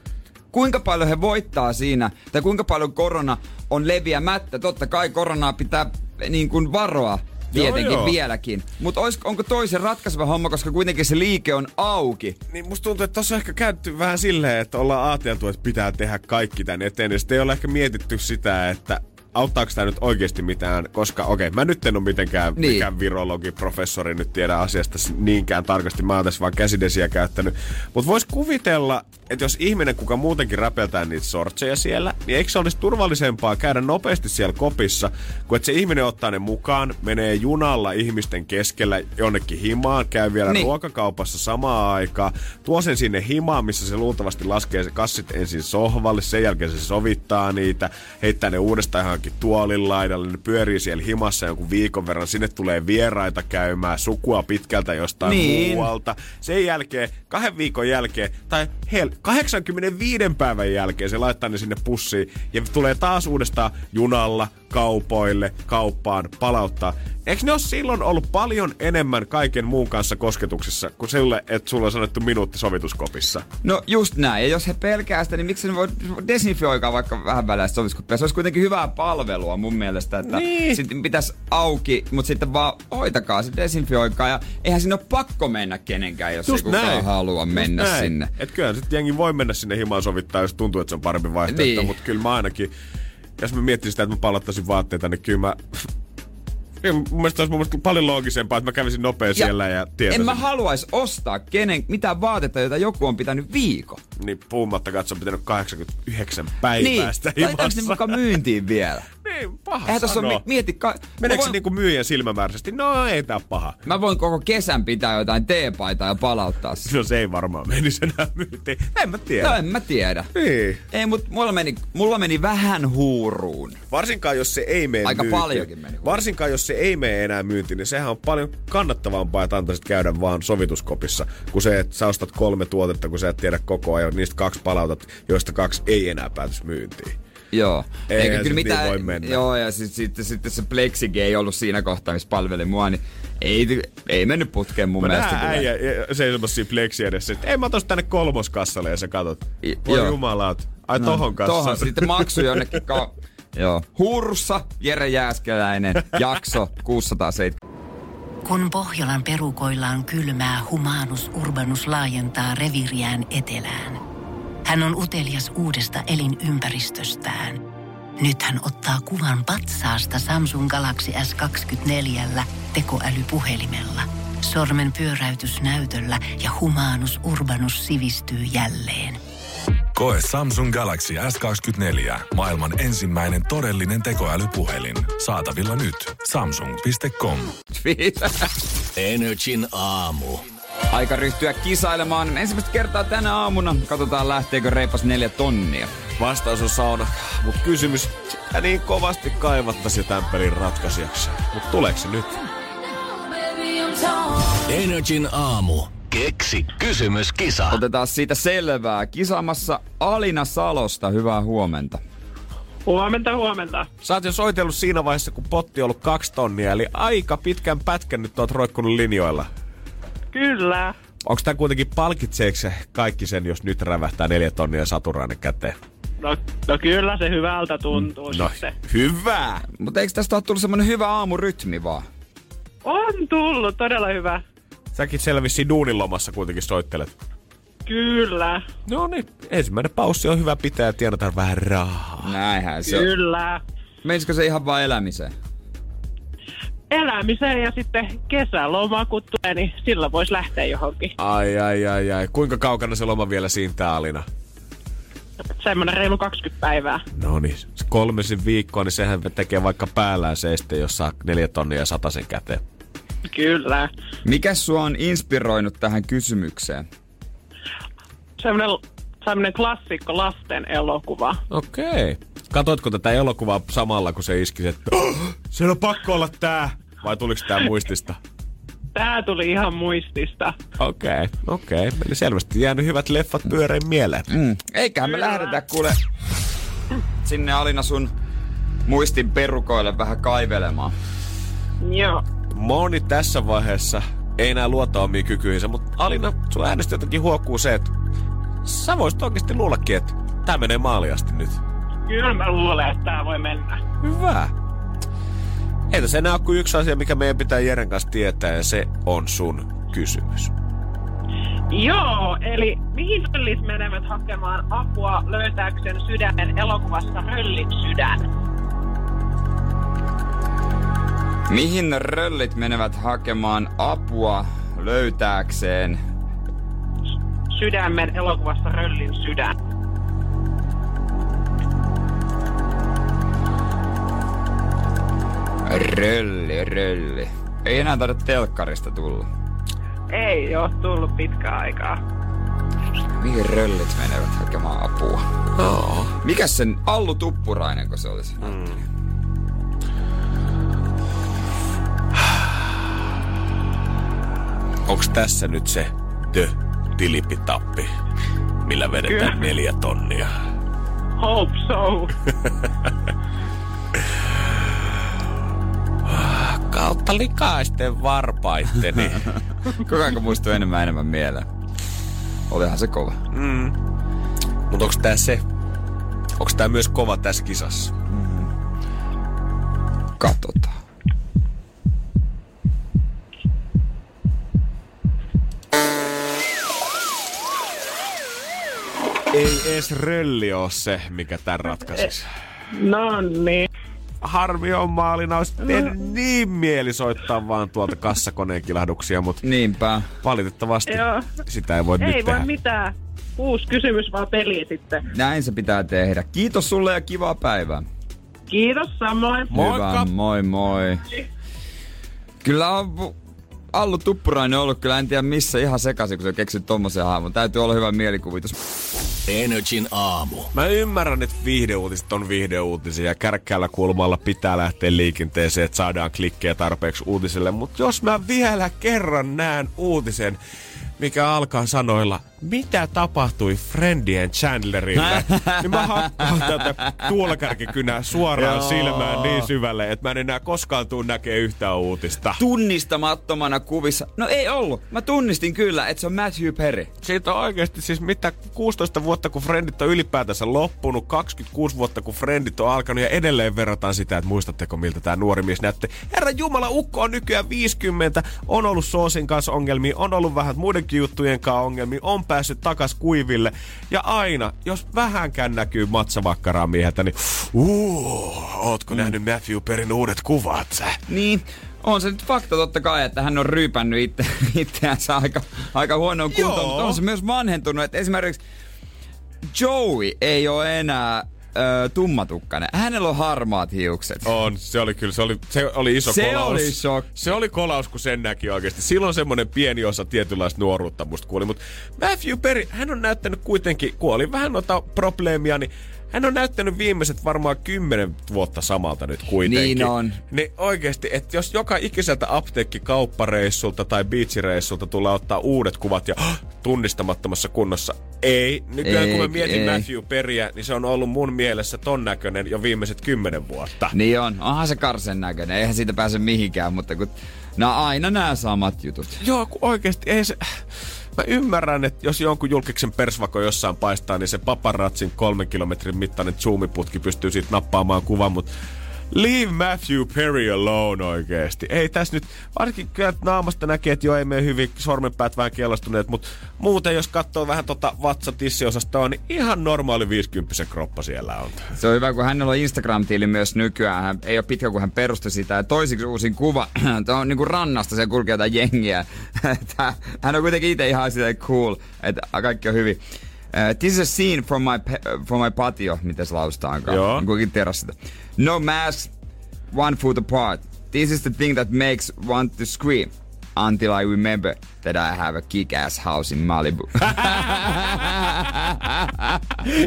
kuinka paljon he voittaa siinä, tai kuinka paljon korona on leviämättä, totta kai koronaa pitää niin kuin varoa. tietenkin joo, joo. vieläkin. Mutta onko toisen ratkaiseva homma, koska kuitenkin se liike on auki? Niin musta tuntuu, että tossa on ehkä käytetty vähän silleen, että ollaan ajateltu, että pitää tehdä kaikki tän eteen. Ja sitten ei ole ehkä mietitty sitä, että auttaako tämä nyt oikeasti mitään, koska okei, okay, mä nyt en ole mitenkään niin. mikään virologi, professori nyt tiedä asiasta niinkään tarkasti. Mä oon tässä vaan käsidesiä käyttänyt. Mutta vois kuvitella, että jos ihminen, kuka muutenkin räpeltää niitä sortseja siellä, niin eikö se olisi turvallisempaa käydä nopeasti siellä kopissa, kun että se ihminen ottaa ne mukaan, menee junalla ihmisten keskellä jonnekin himaan, käy vielä niin. ruokakaupassa samaan aikaan, tuo sen sinne himaan, missä se luultavasti laskee se kassit ensin sohvalle, sen jälkeen se sovittaa niitä, heittää ne uudestaan ihan tuolin laidalle, ne pyörii siellä himassa jonkun viikon verran, sinne tulee vieraita käymään, sukua pitkältä jostain niin. muualta. Sen jälkeen, kahden viikon jälkeen, tai hel- kahdeksankymmentäviisi päivän jälkeen se laittaa ne sinne pussiin ja tulee taas uudestaan junalla, kaupoille, kauppaan, palauttaa. Eikö ne ole silloin ollut paljon enemmän kaiken muun kanssa kosketuksessa kuin sille, että sulla on sanottu minuutti sovituskopissa? No just näin. Ja jos he pelkää sitä, niin miksi ne voi desinfioikaa vaikka vähän väläistä sovituskopia? Se olisi kuitenkin hyvää palvelua mun mielestä, että niin. sitten pitäisi auki, mutta sitten vaan hoitakaa se, desinfioikaa. Ja eihän sinne ole pakko mennä kenenkään, jos just ei kukaan näin. halua mennä just sinne. Näin. Et kyllähän sitten jengi voi mennä sinne himaan sovittaa, jos tuntuu, että se on parempi vaihtoehto, niin. mutta kyllä mä ainakin... Jos mä miettisin sitä, että mä palauttaisin vaatteita, niin kyllä mä... Mun mielestä olisi mun mielestä paljon loogisempaa, että mä kävisin nopea ja siellä ja tietäisin. En mä haluaisi ostaa kenen, mitään vaatetta, jota joku on pitänyt viikon. Niin, puhumattakaan, että se on pitänyt kahdeksankymmentäyhdeksän päivää sitä himassa. Niin, laitaanko ne mukaan myyntiin vielä? Niin, paha eihän sanoa. On, mieti, ka- meneekö voin... niinku myyjän silmämääräisesti? No, ei tää paha. Mä voin koko kesän pitää jotain teepaitaa ja palauttaa sitä. No se ei varmaan menisi enää myyntiin. En mä tiedä. No en mä tiedä. Niin. Ei, mut mulla meni, mulla meni vähän huuruun. Varsinkaan jos se ei mene aika myyntiin. Paljonkin meni huuruun. Varsinkaan jos se ei mene enää myyntiin, niin sehän on paljon kannattavampaa, että antaisit käydä vaan sovituskopissa. Kun se, että sä ostat kolme tuotetta, kun sä et tiedä koko ajan. Niistä kaksi palautat, joista kaksi ei enää päätyisi myyntiin. Joo. Eikä, Eikä kyllä mitään, niin voi mennä. Joo, ja sitten sit, sit, sit se Plexige ei ollut siinä kohtaa, missä palveli mua, niin ei, ei mennyt putkeen mun mä mielestä. Mä näen äijä seisomassa Plexi edessä, että ei mä otan tänne kolmoskassalle, ja sä katot. I, voi jumalaut. Ai no, tohon kassaan. Tohon, sitten maksu jonnekin. Ka- joo. Hursa, Jere Jääskeläinen, jakso kuusisataaseitsemän. Kun Pohjolan perukoillaan kylmää, Humanus Urbanus laajentaa reviiriään etelään. Hän on utelias uudesta elinympäristöstään. Nyt hän ottaa kuvan patsaasta Samsung Galaxy S kaksikymmentäneljä tekoälypuhelimella. Sormen pyöräytys näytöllä ja Humanus Urbanus sivistyy jälleen. Koe Samsung Galaxy S kaksikymmentäneljä, maailman ensimmäinen todellinen tekoälypuhelin. Saatavilla nyt. Samsung piste com. Energin aamu. Aika ryhtyä kisailemaan. Ensimmäistä kertaa tänä aamuna. Katsotaan, lähteekö reipas neljä tonnia. Vastaus on sauna. Mut kysymys, sitä niin kovasti kaivattaisi tämän pelin ratkaisijaksi. Mut tuleeko se nyt? Energin aamu. Keksi kysymys kisa. Otetaan siitä selvää. Kisaamassa Alina Salosta. Hyvää huomenta. Huomenta, huomenta. Sä oot jo soitellut siinä vaiheessa, kun potti on ollut kaksi tonnia. Eli aika pitkän pätkän nyt oot roikkunut linjoilla. Kyllä. Onko tämä kuitenkin palkitseeksi kaikki sen, jos nyt rävähtää neljä tonnia saturainen käteen? No, no kyllä se hyvältä tuntuu no, sitten. Hyvä! Mutta eikö tästä ole tullut semmoinen hyvä aamurytmi vaan? On tullut, todella hyvä. Säkin selvisi duunilomassa kuitenkin soittelet. Kyllä. No niin, ensimmäinen paussi on hyvä pitää ja tienataan vähän rahaa. Näinhän se kyllä on. Menisikö se ihan vaan elämiseen? Elämiseen ja sitten kesäloma, kun tulee, niin silloin voisi lähteä johonkin. Ai, ai, ai, ai. Kuinka kaukana se loma vielä siintää, Alina? Semmoinen reilu kaksikymmentä päivää. No niin, kolmisen viikkoa, niin sehän tekee vaikka päällään seistä, jos saa neljä tonnia ja satasen käteen. Kyllä. Mikäs sua on inspiroinut tähän kysymykseen? Semmoinen, semmoinen klassikko lasten elokuva. Okei. Okay. Katoitko tätä elokuvaa samalla, kun se iskisi, että oh, se on pakko olla tää? Vai tuliko tää muistista? Tää tuli ihan muistista. Okei, okay, okei. Okay. Eli selvästi jäänyt hyvät leffat pyörein mieleen. Mm. Eiköhän me kyllä lähdetä kuule sinne Alina sun muistin perukoille vähän kaivelemaan. Joo. Moni tässä vaiheessa ei enää luota omiin kykyihinsä, mutta Alina, sun äänestä jotenkin huokuu se, että sä voisit oikeasti luullakin, että tää menee maaliasti nyt. Kyllä mä luulen, että tää voi mennä. Hyvä. Entäs enää on kuin yksi asia, mikä meidän pitää Jeren kanssa tietää, ja se on sun kysymys. Joo, eli mihin röllit menevät hakemaan apua löytääkseen sydämen elokuvassa Röllin sydän? Mihin röllit menevät hakemaan apua löytääkseen sydämen elokuvassa Röllin sydän? Rölli, rölli. Ei enää tarvitse telkkarista tulla. Ei oo tullut pitkään aikaa. Mihin röllit menevät hakemaan apua? Oh. Mikäs sen Allu Tuppurainen, kun se olisi? Mm. Onks tässä nyt se tö-tilipitappi, millä vedetään Kyllä. neljä tonnia? Hope so. Kautta likaisten varpaitteni. Koko ajan muistuu enemmän enemmän mieleen. Olihan se kova. Mm. Mut onks tää se? Onks tää myös kova tässä kisassa? Mm. Katsotaan. Ei ees rölli oo se, mikä tän ratkaisisi. No niin. Harmi on maalina, ois tehnyt no. niin mieli soittaa vaan tuolta kassakoneen kilahduksia, mut niinpä. Valitettavasti Joo. sitä ei voi ei nyt voi tehdä. Ei voi mitään. Uusi kysymys vaan peliä sitten. Näin se pitää tehdä. Kiitos sulle ja kivaa päivää. Kiitos samoin. Moikka. Hyvä, moi moi. Kyllä on... Allu Tuppurainen on ollut kyllä, en tiedä missä, ihan sekaisin, kun se keksi tommosen hahmon. Täytyy olla hyvä mielikuvitus. Energin aamu. Mä ymmärrän, että viihdeuutiset on viihdeuutisia ja kärkkäällä kulmalla pitää lähteä liikenteeseen, että saadaan klikkejä tarpeeksi uutiselle. Mutta jos mä vielä kerran näen uutisen, mikä alkaa sanoilla, mitä tapahtui Friendien Chandlerille, niin mä hakkaan tätä tuulakärkikynää suoraan Joo. silmään niin syvälle, että mä en enää koskaan tuu näkee yhtään uutista. Tunnistamattomana kuvissa. No ei ollut. Mä tunnistin kyllä, että se on Matthew Perry. Siitä on oikeesti siis mitä kuusitoista vuotta, kun Friendit on ylipäätänsä loppunut, kaksikymmentäkuusi vuotta, kun Friendit on alkanut, ja edelleen verrataan sitä, että muistatteko miltä tää nuori mies näytti. Herra Jumala, ukko on nykyään viisikymmentä, on ollut Soosin kanssa ongelmia, on ollut vähän muidenkin juttujen kanssa ongelmia, on päässyt takas kuiville. Ja aina, jos vähänkään näkyy matsavakkaraa mieheltä, niin uuu, ootko mm. nähnyt Matthew Perryn uudet kuvat sä? Niin, on se nyt fakta totta kai, että hän on ryypännyt itte, itseänsä aika, aika huonoon kuntoon, mutta on se myös vanhentunut. Että esimerkiksi Joey ei ole enää Öö, tummatukkainen. Hänellä on harmaat hiukset. On, se oli kyllä, se oli, se oli iso se kolaus. Oli shokki. Se oli kolaus, kun sen näki oikeasti. Silloin semmoinen pieni osa tietynlaista nuoruutta musta kuoli. Mutta Matthew Perry, hän on näyttänyt kuitenkin, kun oli vähän noita probleemia, niin hän on näyttänyt viimeiset varmaan kymmenen vuotta samalta nyt kuitenkin. Niin on. Niin oikeesti, että jos joka ikiseltä apteekkikauppareissulta tai beachireissulta tulee ottaa uudet kuvat ja oh, tunnistamattomassa kunnossa. Ei. Nykyään ei, kun mä mietin ei. Matthew Perryä, niin se on ollut mun mielessä ton näköinen jo viimeiset kymmenen vuotta. Niin on. Onhan se karsen näköinen. Eihän siitä pääse mihinkään, mutta kun... No aina nää samat jutut. Joo, kun oikeesti ei se... Mä ymmärrän, että jos jonkun julkiksen persvako jossain paistaa, niin se paparatsin kolmen kilometrin mittainen zoomiputki pystyy siitä nappaamaan kuvan, mutta leave Matthew Perry alone oikeesti. Ei tässä nyt, varsinkin kyllä naamasta näkee, että jo ei mene hyvin, sormenpäät vähän kielastuneet, mutta muuten jos katsoo vähän tota vatsatissiosasta, niin ihan normaali viisikymppisen kroppa siellä on. Se on hyvä, kun hänellä on Instagram-tiili myös nykyään. Hän ei ole pitkä, kun hän perustui sitä. Ja toisiksi uusin kuva, tämä on niinku rannasta, se kulkee jotain jengiä. Tää, hän on kuitenkin itse ihan silleen cool, että kaikki on hyvin. Uh, this is a scene from my, pe- from my patio, miten se lausutaankaan. Joo. Kuitenkin terassi sitä. No mask, one foot apart. This is the thing that makes one to scream. Until I remember that I have a kick-ass house in Malibu.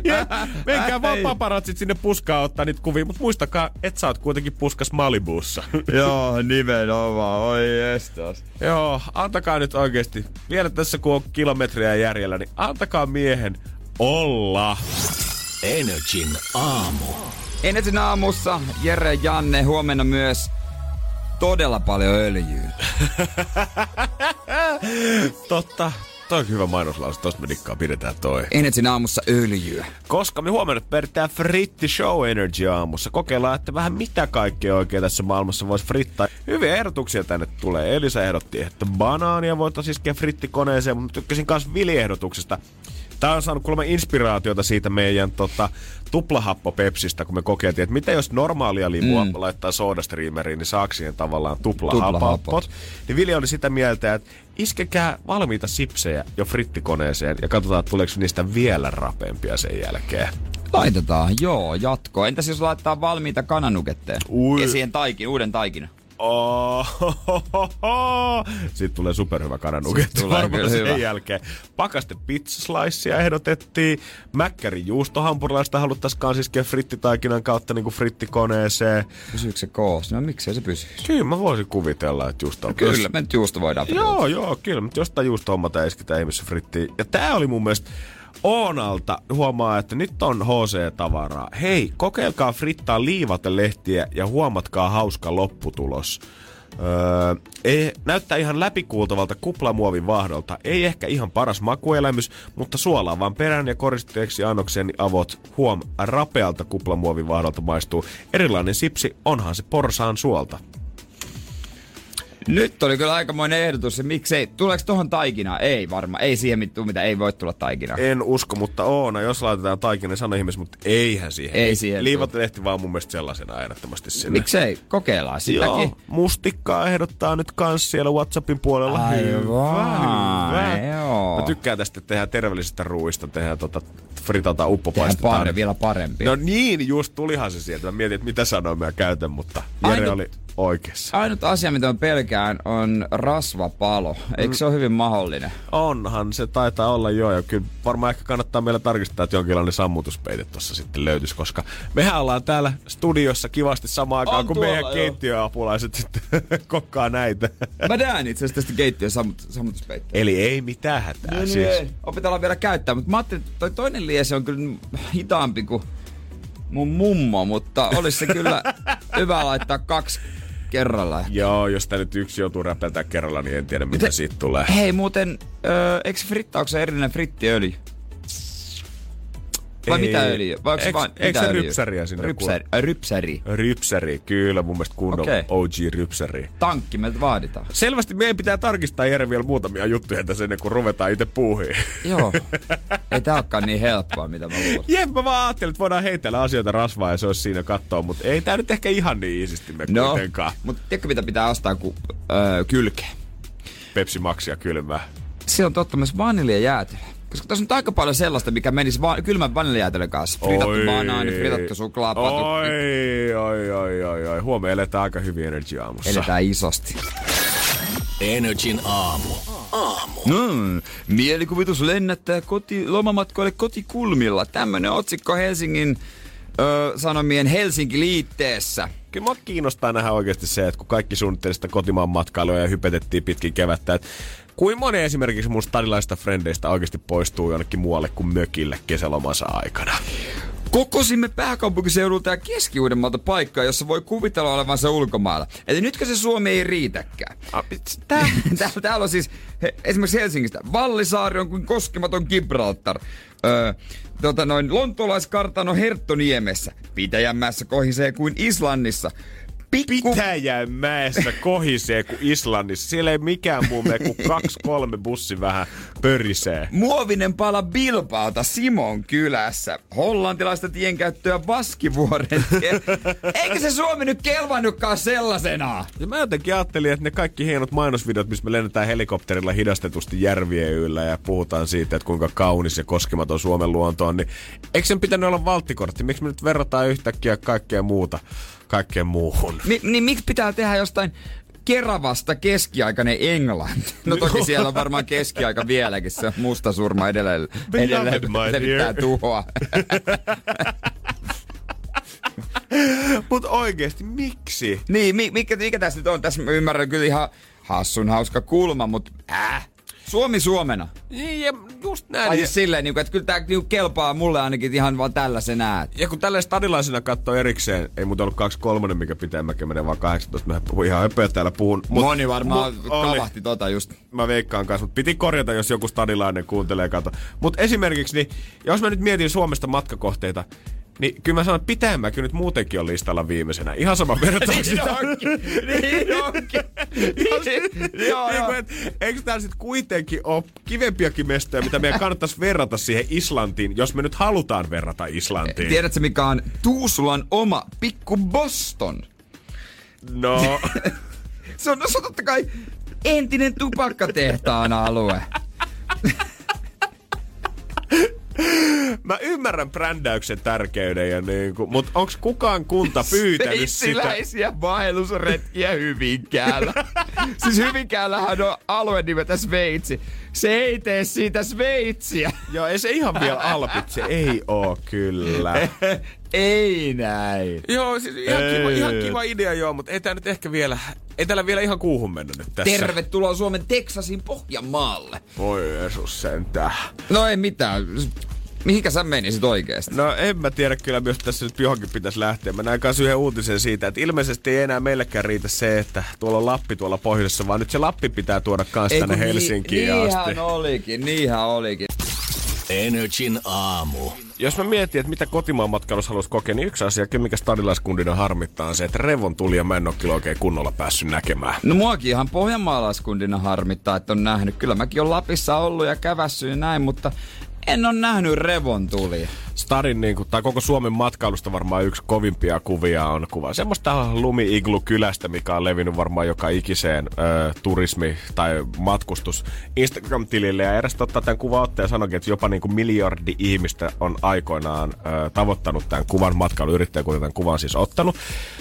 yeah, menkää vaan paparatsit sinne puskaa ottaa niitä kuvia, mutta muistakaa, et sä oot kuitenkin puskas Malibuussa. Joo, nimenomaan. Oi jestas. Joo, antakaa nyt oikeesti. Vielä tässä kun on kilometriä järjellä, niin antakaa miehen olla. Energin aamu. Energin aamussa Jere, Janne, huomenna myös todella paljon öljyä. Totta. toi on hyvä mainoslause, tosta me nikkaa, pidetään toi. Energin aamussa öljyä. Koska me huomenna pidetään fritti show Energy aamussa. Kokeillaan, että vähän mitä kaikkea oikein tässä maailmassa voisi frittaa. Hyviä ehdotuksia tänne tulee. Elisa ehdotti, että banaania voitaisiin iskeä frittikoneeseen, mutta tykkäsin myös viliehdotuksesta. Tää on saanut kuulemma inspiraatiota siitä meidän tota, tuplahappopepsistä, kun me kokeiltiin, että mitä jos normaalia limua mm. laittaa soodastriimeriin, niin saako siihen tavallaan tuplahappot. Niin Vilja oli sitä mieltä, että iskekää valmiita sipsejä jo frittikoneeseen ja katsotaan, tuleeko niistä vielä rapeampia sen jälkeen. Laitetaan, joo, jatkoa. Entäs jos laittaa valmiita kananuketteja ja siihen taikin, uuden taikin? Ohohoho. Sitten tulee superhyvä kananuketti varmaan sen hyvä. Jälkeen. Pakaste pizzaslicea ehdotettiin. Mäkkärin juustohampurilaista haluttaisiin kans iskeä frittitaikinan kautta niin kuin frittikoneeseen. Pysyykö se koos? No miksei se pysyisi? Kyllä mä voisin kuvitella, että juusto on. Kyllä, me nyt juusto voidaan. Joo, pidettä. Joo, kyllä. Mutta jostain juustohommata isketään ihmisessä frittiin. Ja tää oli mun mielestä Oonalta, huomaa, että nyt on H C-tavaraa. Hei, kokeilkaa frittaa liivatelehtiä ja huomatkaa hauska lopputulos. Öö, ei, näyttää ihan läpikuultavalta kuplamuovin vaahdolta. Ei ehkä ihan paras makuelämys, mutta suolaa vaan perään ja koristeeksi annokseni avot. Huom, rapealta kuplamuovin vaahdolta maistuu. Erilainen sipsi, onhan se porsaan suolta. Nyt oli kyllä aikamoinen ehdotus, ja miksei. Tuleeko tuohon taikinaa? Ei varmaan. Ei siihen mitään, mitä ei voi tulla taikinaa. En usko, mutta Oona, jos laitetaan taikinaa, sano ihmiset, mutta eihän siihen. Ei siihen. Liivatelehti vaan mun mielestä sellaisena ehdottomasti sinne. Miksei? Kokeillaan sitäkin. Joo, mustikkaa ehdottaa nyt kans siellä WhatsAppin puolella. Aivan, hyvä. Joo. Mä tykkään tästä, että tehdään terveellisistä ruuista, tehdään tota fritata, uppopaistetaan. Tehdään pare, vielä parempi. No niin, just tulihan se sieltä. Mä mietin, että mitä sanoa mä käytän, mutta Jere Ainut... oli... Oikeassa. Ainut asia, mitä on pelkään, on rasvapalo. Eikö se ole hyvin mahdollinen? Onhan, se taitaa olla joo. Ja kyllä varmaan ehkä kannattaa meillä tarkistaa, että jonkinlainen sammutuspeite tuossa sitten löytyisi, koska mehän ollaan täällä studiossa kivasti samaan on aikaan, kun meidän joo. keittiöapulaiset sitten kokkaa näitä. Mä näen itse asiassa tästä keittiön sammut- sammutuspeitteen. Eli ei mitään hätää no, siis. Niin. Opetellaan vielä käyttää, mutta mä ajattelin, että toi toinen liesi on kyllä hitaampi kuin mun mummo, mutta olisi se kyllä hyvä laittaa kaksi kerralla. Joo, jos tää nyt yksi joutuu räpeltään kerralla, niin en tiedä mitä Te, siitä tulee. Hei muuten, öö, eikö frittauksen erillinen frittiöljy? Vai ei, mitä öljyä? Vai onko eks, vain eks mitä öljyä? Rypsäriä sinne? Rypsäri. Kuul... rypsäri. Rypsäri, kyllä mun mielestä kunnon okay. O G rypsäri. Tankki me vaaditaan. Selvästi meidän pitää tarkistaa Jere vielä muutamia juttuja tässä ennen kuin ruvetaan itse puuhiin. Joo, ei tää olekaan niin helppoa mitä mä luulen. Jep, mä vaan ajattelin, että voidaan heitellä asioita rasvaa ja se olisi siinä kattoa, mutta ei tää nyt ehkä ihan niin iisisti me no, kuitenkaan. Mutta tiedätkö mitä pitää ostaa kuin öö, kylkeä? Pepsi Maxia kylmää. Se on totta myös vaniljajäätelö. Koska tässä on aika paljon sellaista, mikä menisi va- kylmän vaniljajäätelön kanssa. Fritattu banaani, fritattu suklaa, patut. Oi, oi, oi, oi, oi. Huomenna eletään aika hyvin Energy aamussa. Eletään isosti. Energyn aamu. Aamu. Mm, mielikuvitus lennättää koti, lomamatkoille kotikulmilla. Tämmönen otsikko Helsingin ö, Sanomien Helsinki-liitteessä. Kyllä minua kiinnostaa nähdä oikeasti se, että kun kaikki suunnitteli sitä kotimaan matkailua ja hypetettiin pitkin kevättä, että kuin moni esimerkiksi mun stadilaisista frendeistä oikeasti poistuu jonnekin muualle kuin mökille kesälomansa aikana. Kokosimme pääkaupunkiseudulta ja Keski-Uudenmaalta paikkaa, jossa voi kuvitella olevansa ulkomailla. Eli nytkö se Suomi ei riitäkään? Tää, täällä, täällä on siis he, esimerkiksi Helsingistä. Vallisaari on kuin koskematon Gibraltar. Öö, tota noin, Lontoolaiskartano Herttoniemessä. Pitäjänmäessä kohisee kuin Islannissa. Pikku... Pitäjänmäessä kohisee kuin Islannissa. Siellä ei mikään muu mene kuin kaksi kolme bussi vähän pörisee. Muovinen pala Bilbaota Simonkylässä. Hollantilaista tienkäyttöä Baskivuoren. Eikä se Suomi nyt kelvannutkaan sellaisenaan? Ja mä jotenkin ajattelin, että ne kaikki hienot mainosvideot, missä me lennetään helikopterilla hidastetusti järvien yllä ja puhutaan siitä, että kuinka kaunis ja koskematon Suomen luonto on, niin eikö sen pitänyt olla valttikortti? Miksi me nyt verrataan yhtäkkiä kaikkea muuta? Kaikkeen muuhun. Ni, niin miksi pitää tehdä jostain Keravasta keskiaikainen Englanti? No toki siellä on varmaan keskiaika vieläkin, se musta surma edelleen, edelleen levittää tuhoa. Mut oikeesti, miksi? Niin, mi, mikä, mikä tässä nyt on? Tässä ymmärrän kyllä ihan hassun hauska kulma, mut äh. Suomi Suomena. Niin, ja just näin. Ai siis silleen, että kyllä tämä kelpaa mulle ainakin ihan vaan tällä se näet. Ja kun tälleen stadilaisena katsoo erikseen, ei muuta ollut kaksi kolme, mikä pitää, mäkin menen vaan kahdeksantoista, mä puhun ihan höpöä täällä puhun. Mut, moni varmaan mut, kavahti oli. Tota just. Mä veikkaan kanssa, mutta piti korjata, jos joku stadilainen kuuntelee kato. Mutta esimerkiksi, niin, jos mä nyt mietin Suomesta matkakohteita, niin kyllä mä sanon, että pitää mä kyllä nyt muutenkin on listalla viimeisenä. Ihan sama verrataan sitä. Niin onkin. Eikö täällä sitten kuitenkin ole kivempiäkin mestoja, mitä meidän kannattaisi verrata siihen Islantiin, jos me nyt halutaan verrata Islantiin? Tiedätkö mikä on Tuusulan oma pikku Boston? No. Se on, no se on totta kai entinen tupakkatehtaan alue. Mä ymmärrän brändäyksen tärkeyden ja niinku, mut onks kukaan kunta pyytänyt sitä? Sveitsiläisiä vaellusretkiä Hyvinkäällä. Siis Hyvinkäällähän on alue nimeltä Sveitsi. Se ei tee siitä Sveitsiä. Joo, ei se ihan vielä Alpit, se ei oo kyllä. Ei näin. Joo, siis ihan kiva, ihan kiva idea joo, mut ei tää nyt ehkä vielä, ei täällä vielä ihan kuuhun mennä nyt tässä. Tervetuloa Suomen Teksasin Pohjanmaalle. Voi Jeesus sentään. No ei mitään. Mihinkä sä menisit oikeesti? No en mä tiedä kyllä, myös tässä nyt johonkin pitäisi lähteä. Mä näin kanssa yhden uutisen siitä, että ilmeisesti ei enää meillekään riitä se, että tuolla on Lappi tuolla pohjoisessa, vaan nyt se Lappi pitää tuoda kanssa tänne Helsinkiin nii, asti. Niinhän olikin, niinhän olikin. Energin aamu. Jos mä mietin, että mitä kotimaan matkailussa haluaisi kokea, niin yksi asia, mikä stadilaiskuntina harmittaa, on se, että revon tuli ja mä en ole kyllä oikein kunnolla päässyt näkemään. No muakin ihan pohjanmaalaiskuntina harmittaa, että on nähnyt. Kyllä mäkin on Lapissa ollut ja kävässyt ja näin, mutta en ole nähnyt revon tulia. Starin, niin kuin, tai koko Suomen matkailusta varmaan yksi kovimpia kuvia on kuva. Semmoista lumi-iglu-kylästä, mikä on levinnyt varmaan joka ikiseen ö, turismi- tai matkustus Instagram-tilille. Ja eräs ottaa tämän kuvan otteen ja sanoikin, että jopa niin kuin miljardi ihmistä on aikoinaan ö, tavoittanut tämän kuvan matkailuyrittäjä, kun tämän kuvan siis ottanut.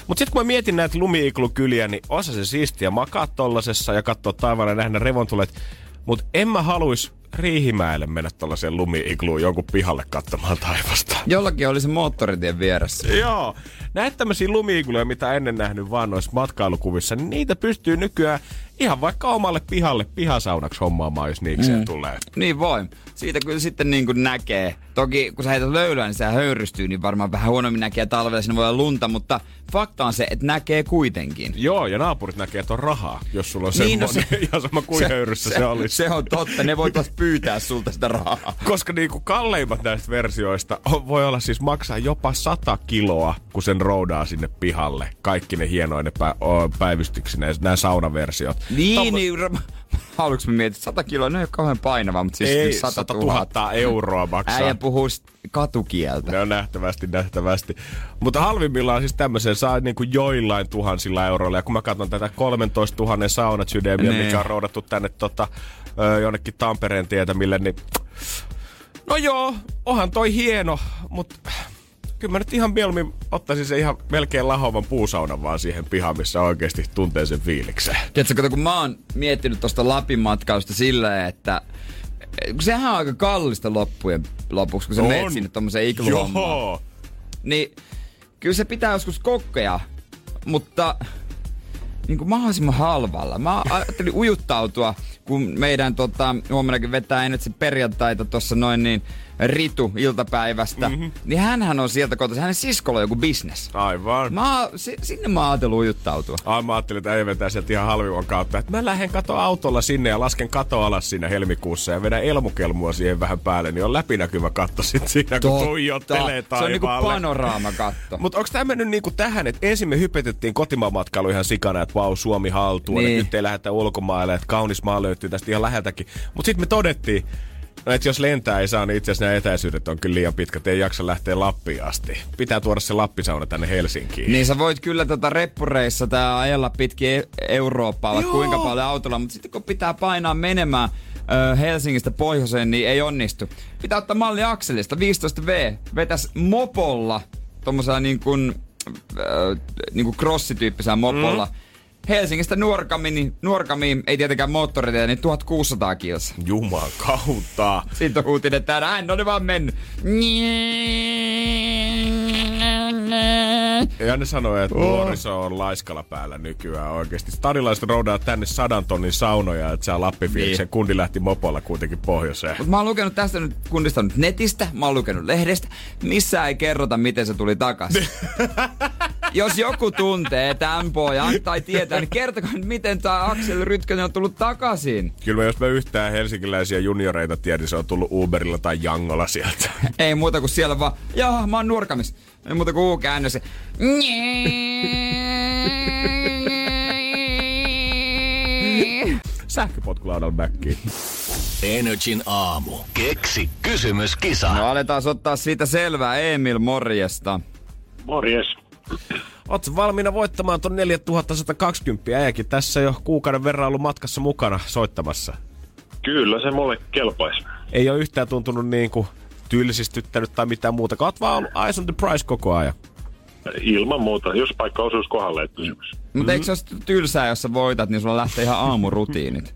Mutta sitten kun mä mietin näitä lumi-iglu-kyliä, niin osa se siistiä makaa tollasessa ja katsoa taivaalla ja nähdä revontulet. Mut en mä haluis Riihimäelle mennä tollaseen lumi-igluun jonkun pihalle katsomaan taivasta. Jollakin oli se moottoritien vieressä. Joo. Näitä tämmösiä lumi-igluja, mitä ennen nähnyt vaan noissa matkailukuvissa, niin niitä pystyy nykyään ihan vaikka omalle pihalle pihasaunaksi hommaamaan, jos niikseen mm. tulee. Niin voi. Siitä kyllä sitten niin kuin näkee. Toki kun sä heität löylyä, niin sä höyrystyy, niin varmaan vähän huonommin näkee talvella. Siinä voi olla lunta, mutta fakta on se, että näkee kuitenkin. Joo, ja naapurit näkee, että on rahaa, jos sulla on niin semmoinen. No se, ihan sama kuin se, höyryssä se, se olisi. Se on totta. Ne voi taas pyytää sulta sitä rahaa. Koska niin kuin kalleimmat näistä versioista on, voi olla siis maksaa jopa sata kiloa, kun sen roudaa sinne pihalle. Kaikki ne hienoinen pä- o, päivystyksinä, nämä saunaversiot. Niin, Tommo... niin haluanko mä mietin, sata kiloa, ne ei ole kauhean painavaa, mutta siis ei, sata tuhatta euroa maksaa. Äijä puhuu katukieltä. Ne on nähtävästi, nähtävästi. Mutta halvimmillaan siis tämmöisen saa niin kuin joillain tuhansilla euroilla. Ja kun mä katson tätä kolmetoista tuhatta saunasydemiä, mikä on roudattu tänne tota, jonnekin Tampereen tietämille, niin no joo, onhan toi hieno, mutta kyllä mä nyt ihan mieluummin ottaisin se ihan melkein lahoavan puusaunan vaan siihen pihaan, missä oikeasti tuntee sen fiiliksen. Tiedätkö, kato, kun mä oon miettinyt tosta Lapin matkausta silleen, että sehän on aika kallista loppujen lopuksi, kun sä menet sinne tommoseen igluhommaan. Niin kyllä se pitää joskus kokea, mutta niin kuin mahdollisimman halvalla. Mä ajattelin ujuttautua, kun meidän tota, huomennakin vetää Energi perjantaita tuossa noin niin Ritu iltapäivästä. Mm-hmm. Niin hänhän on sieltä kotoisin. Hänen siskolla on joku bisnes. Aivan. Mä, si, sinne mä ajattelin ujuttautua. Ai mä ajattelin, että ei vetää sieltä ihan halvimman kautta. Et mä lähden kato autolla sinne ja lasken kato alas siinä helmikuussa ja vedän elmukelmua siihen vähän päälle. Niin on läpinäkyvä katto sit siinä, kun tuijottelee taivaalle. Se on niinku panoraamakatto. Mut onks tää mennyt niinku tähän, että ensin me hypetettiin kotimaanmatkailu ihan sikana, että vau, Suomi haltuun, niin. Että nyt ei lähdetä ulkomaille, että kaunis maa löytyy tästä ihan läheltäkin. Mut sit me todettiin, no et jos lentää ei saa, niin itse asiassa nämä etäisyydet on kyllä liian pitkät, ei jaksa lähteä Lappiin asti. Pitää tuoda se Lappisauna tänne Helsinkiin. Niin sä voit kyllä tota reppureissa tää ajella pitkin Eurooppaa, kuinka paljon autolla, mutta sitten kun pitää painaa menemään ö, Helsingistä pohjoiseen, niin ei onnistu. Pitää ottaa malli akselista, viisitoista vuotias, vetäs mopolla, tommosella niin kuin, ö, niin kuin crossityyppisellä mopolla. Mm. Helsingistä Nuorgamiin, Nuorgamiin, ei tietenkään moottoriteitä, niin tuhatkuusisataa kilsa. Juman kautta. Sitten on uutinen täällä, hän on vaan mennyt. näin. Ja ne sanoo, että nuoriso on laiskalla päällä nykyään oikeasti. Stadilaiset roudaa tänne sadan tonnin saunoja, että saa Lappi-fiiliksen. Niin. Kundi lähti mopolla kuitenkin pohjoiseen. Mut mä oon lukenut tästä nyt kundista nyt netistä, mä oon lukenut lehdestä. Missä ei kerrota, miten se tuli takaisin. Jos joku tuntee tämän pojan tai tietää, niin kertokaa nyt, miten tämä Akseli Rytkönen on tullut takaisin. Kyllä jos mä yhtään helsinkiläisiä junioreita tiedän, se on tullut Uberilla tai Jangolla sieltä. Ei muuta kuin siellä vaan, jaha, mä oon Nuorgamissa. Ei muuta kuin U-käännös. Sähköpotkulaudalla backiin. Energin aamu. Keksi kysymyskisa. No aletaan ottaa siitä selvää. Emil, morjesta. Morjes. Ootko valmiina voittamaan ton neljätuhatta sata kaksikymmentä äijäkin? Tässä jo kuukauden verran ollut matkassa mukana soittamassa. Kyllä, se mulle kelpaisi. Ei ole yhtään tuntunut niin kuin tylsistyttänyt tai mitään muuta. Oot vaan ollut eyes on the prize koko ajan. Ilman muuta, jos paikka osuisi kohdalle, että kysymys. Mutta eikö se ole tylsää, jos sä voitat, niin sulla lähtee ihan aamurutiinit?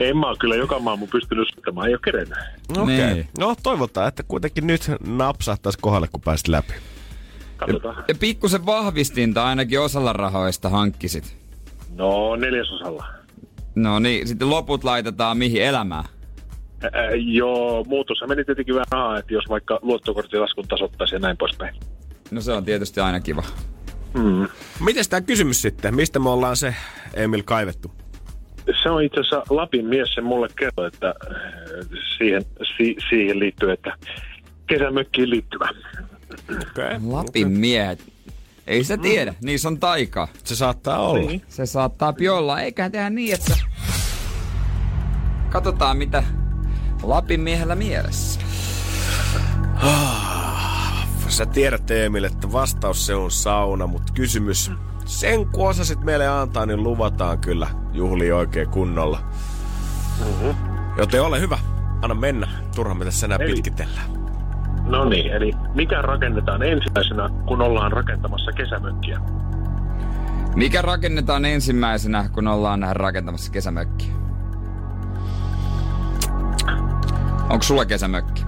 En mä oon kyllä joka aamu pystynyt soittamaan, ei oo kerennyt. Okei, okay. No toivotaan, että kuitenkin nyt napsahtaisi kohdalle, kun pääsit läpi. Katsotaan. Pikkusen vahvistinta ainakin osalla rahoista hankkisit. No, neljäsosalla. No niin, sitten loput laitetaan mihin elämään? Ää, joo, muutoshan meni tietenkin vähän rahaa, että jos vaikka luottokorttilaskun tasoittaisi ja näin poispäin. No se on tietysti aina kiva. Mm. Mites tää kysymys sitten? Mistä me ollaan se, Emil, kaivettu? Se on itse asiassa Lapin mies, se mulle kertoi, että siihen, si- siihen liittyy, että kesämökkiin liittyvä. Okay. Lapin miehet. Ei sitä tiedä. Niissä on taika. Se saattaa olla. Niin. Se saattaa olla. Eiköhän tehdä niin, että katsotaan mitä Lapin miehellä mielessä. Sä tiedät, Emil, että vastaus se on sauna, mutta kysymys. Sen kun osasit meille antaa, niin luvataan kyllä juhli oikein kunnolla. Mm-hmm. Joten ole hyvä. Anna mennä. Turha me tässä enää Eli. pitkitellään. No niin, eli mikä rakennetaan ensimmäisenä, kun ollaan rakentamassa kesämökkiä? Mikä rakennetaan ensimmäisenä, kun ollaan rakentamassa kesämökkiä? Onko sulla kesämökki?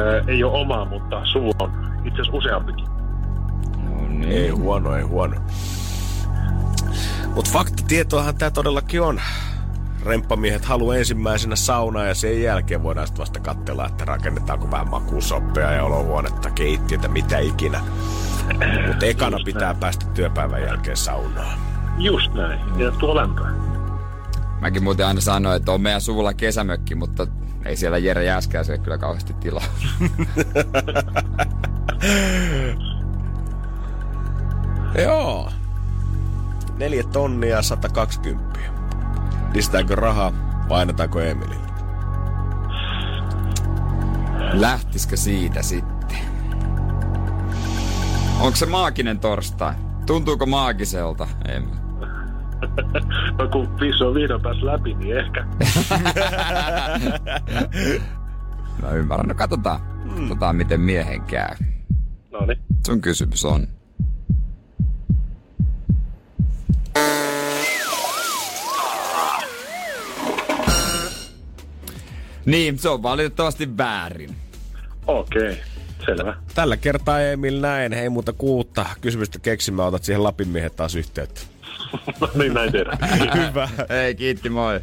Öö, ei ole omaa, mutta suu on itse asiassa useampikin. No niin. Ei huono, ei huono. Mut faktatietoahan tää todellakin on. Remppamiehet haluaa ensimmäisenä saunaa ja sen jälkeen voidaan sitten vasta katsella, että rakennetaanko vähän makuusoppea ja olohuonetta, keittiötä, mitä ikinä. Mutta ekana Just pitää näin. päästä työpäivän jälkeen saunaan. Just näin. Ja tuo lämpöä. Mäkin muuten aina sanoin, että on meidän suvulla kesämökki, mutta ei siellä Jere Jääskeläiselle kyllä kauheasti tilaa. Joo. Neljä tonnia, sata kaksikymmentä. Listääkö rahaa vai annetaanko Emilille? Lähtisikö siitä sitten? Onko se maaginen torstai? Tuntuuko maagiselta, Emil? No kun viisi on vihdoin pääs läpi, niin ehkä. Mä ymmärrän. No katsotaan. Katsotaan, miten miehen käy. Noniin. Sun kysymys on. Niin, se on valitettavasti väärin. Okei, okay, selvä. Tällä kertaa Emil näin, hei muuta kuutta kysymystä keksimään, otat siihen Lapin miehet taas yhteyttä. No niin, näin tehdään. Hyvä. Hei, kiitti, moi.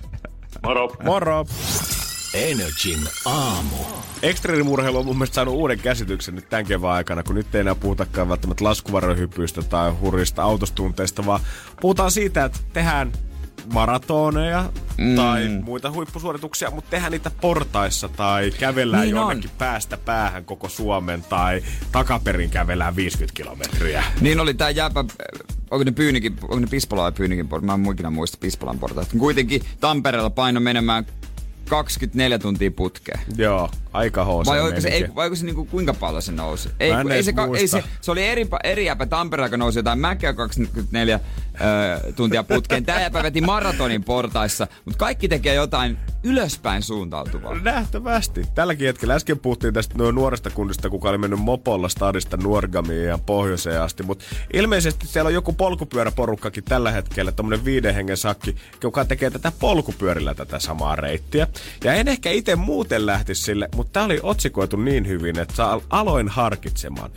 Moro. Moro. Energin aamu. Ekstreemurheilu on mun mielestä saanut uuden käsityksen nyt tän kevään aikana, kun nyt ei enää puhutakaan välttämättä laskuvarjohypyistä tai hurjista autostunteista, vaan puhutaan siitä, että tehdään maratoneja mm. tai muita huippusuorituksia, mutta tehdään niitä portaissa tai kävellään niin jonnekin on. päästä päähän koko Suomen tai takaperin kävellään viisikymmentä kilometriä. Niin oli tää jääpä, onko ne Pyynikin, onko ne Pispola ja Pyynikin portaita, mä en muikina muista Pispolan portaita. Kuitenkin Tampereella paino menemään kaksikymmentäneljä tuntia putkeen. Joo, aika hoosa. Vai oiko se, ei, vai oiko se niinku, kuinka paljon se nousi? Ei, ku, ei, se, ei se, se oli eri, eri jäpä Tampereella, kun nousi jotain mäkeä kaksikymmentäneljä tuntia putkeen. Tää jäpä veti maratonin portaissa, mutta kaikki tekee jotain ylöspäin suuntautuvaa. Nähtävästi. Tälläkin hetkellä äsken puhuttiin tästä nuoresta kunnista, kuka oli mennyt mopolla Stadista Nuorgamiin ja pohjoiseen asti, mutta ilmeisesti siellä on joku polkupyöräporukkakin tällä hetkellä, tommonen viiden hengen sakki, joka tekee tätä polkupyörillä tätä samaa reittiä. Ja en ehkä itse muuten lähtisi sille, mutta tää oli otsikoitu niin hyvin, että aloin harkitsemaan.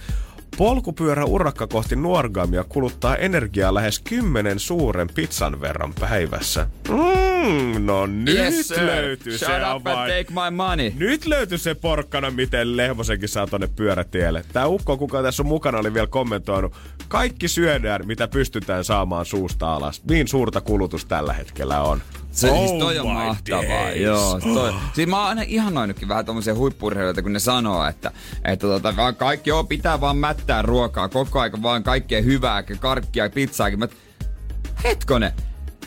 Polkupyöräurakka kohti Nuorgamia kuluttaa energiaa lähes kymmenen suuren pizzan verran päivässä. Mm, no nyt yes, löytyy se avain. Take my money. Nyt löytyy se porkkana, miten Lehmosenkin saa tonne pyörätielle. Tää ukko, kuka tässä on mukana, oli vielä kommentoinut. Kaikki syödään, mitä pystytään saamaan suusta alas. Niin suurta kulutus tällä hetkellä on. Se oh siis toi on mahtavaa, days. Joo. Toi. Siis mä oon aina ihanoinutkin vähän tommosia huippu-urheilijoita, kun ne sanoo, että, että tota, kaikki joo, pitää vaan mättää ruokaa koko ajan, vaan kaikkea hyvää, karkkia ja pizzaakin. Mä, hetkonen,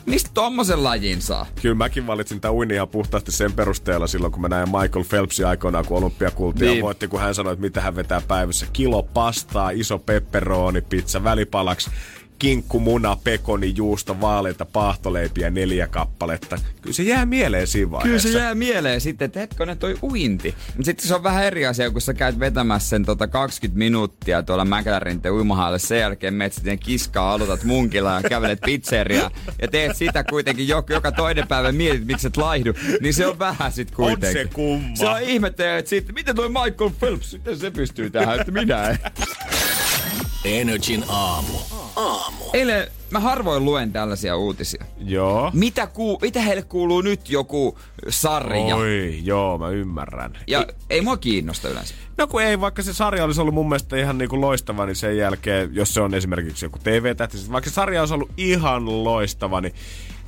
mistä tommosen lajin saa? Kyllä mäkin valitsin tää uinin ihan puhtaasti sen perusteella silloin, kun mä näin Michael Phelpsin aikoinaan, kun olympiakultia niin voitti, kun hän sanoi, että mitä hän vetää päivässä. Kilo pastaa, iso pepperoni, pizza välipalaksi. Kinkku, muna, pekoni, juusto, vaaleita, paahtoleipiä, neljä kappaletta. Kyllä se jää mieleen siinä vaiheessa. Kyllä se jää mieleen sitten, että hetkonen toi uinti. Sitten se on vähän eri asia, kun sä käyt vetämässä sen tota kaksikymmentä minuuttia tuolla Mäkälärinten uimahalle. Sen jälkeen menet sitten kiskaan, aloitat munkilaan ja kävelet pizzeriaan. Ja teet sitä kuitenkin jo, joka toinen päivä mietit, miksi et laihdu. Niin se on vähän sitten kuitenkin. On se kumma. Se on ihmettä, että sitten, miten toi Michael Phelps, miten se pystyy tähän, että minä en. Energin aamu. Aamu. Eilen mä harvoin luen tällaisia uutisia. Joo. Mitä, kuul- mitä heille kuuluu nyt joku sarja? Oi, joo, mä ymmärrän. Ja ei, ei mua kiinnosta yleensä. No kun ei, vaikka se sarja olisi ollut mun mielestä ihan niinku loistava, niin sen jälkeen, jos se on esimerkiksi joku T V-tähti, vaikka se sarja olisi ollut ihan loistava, niin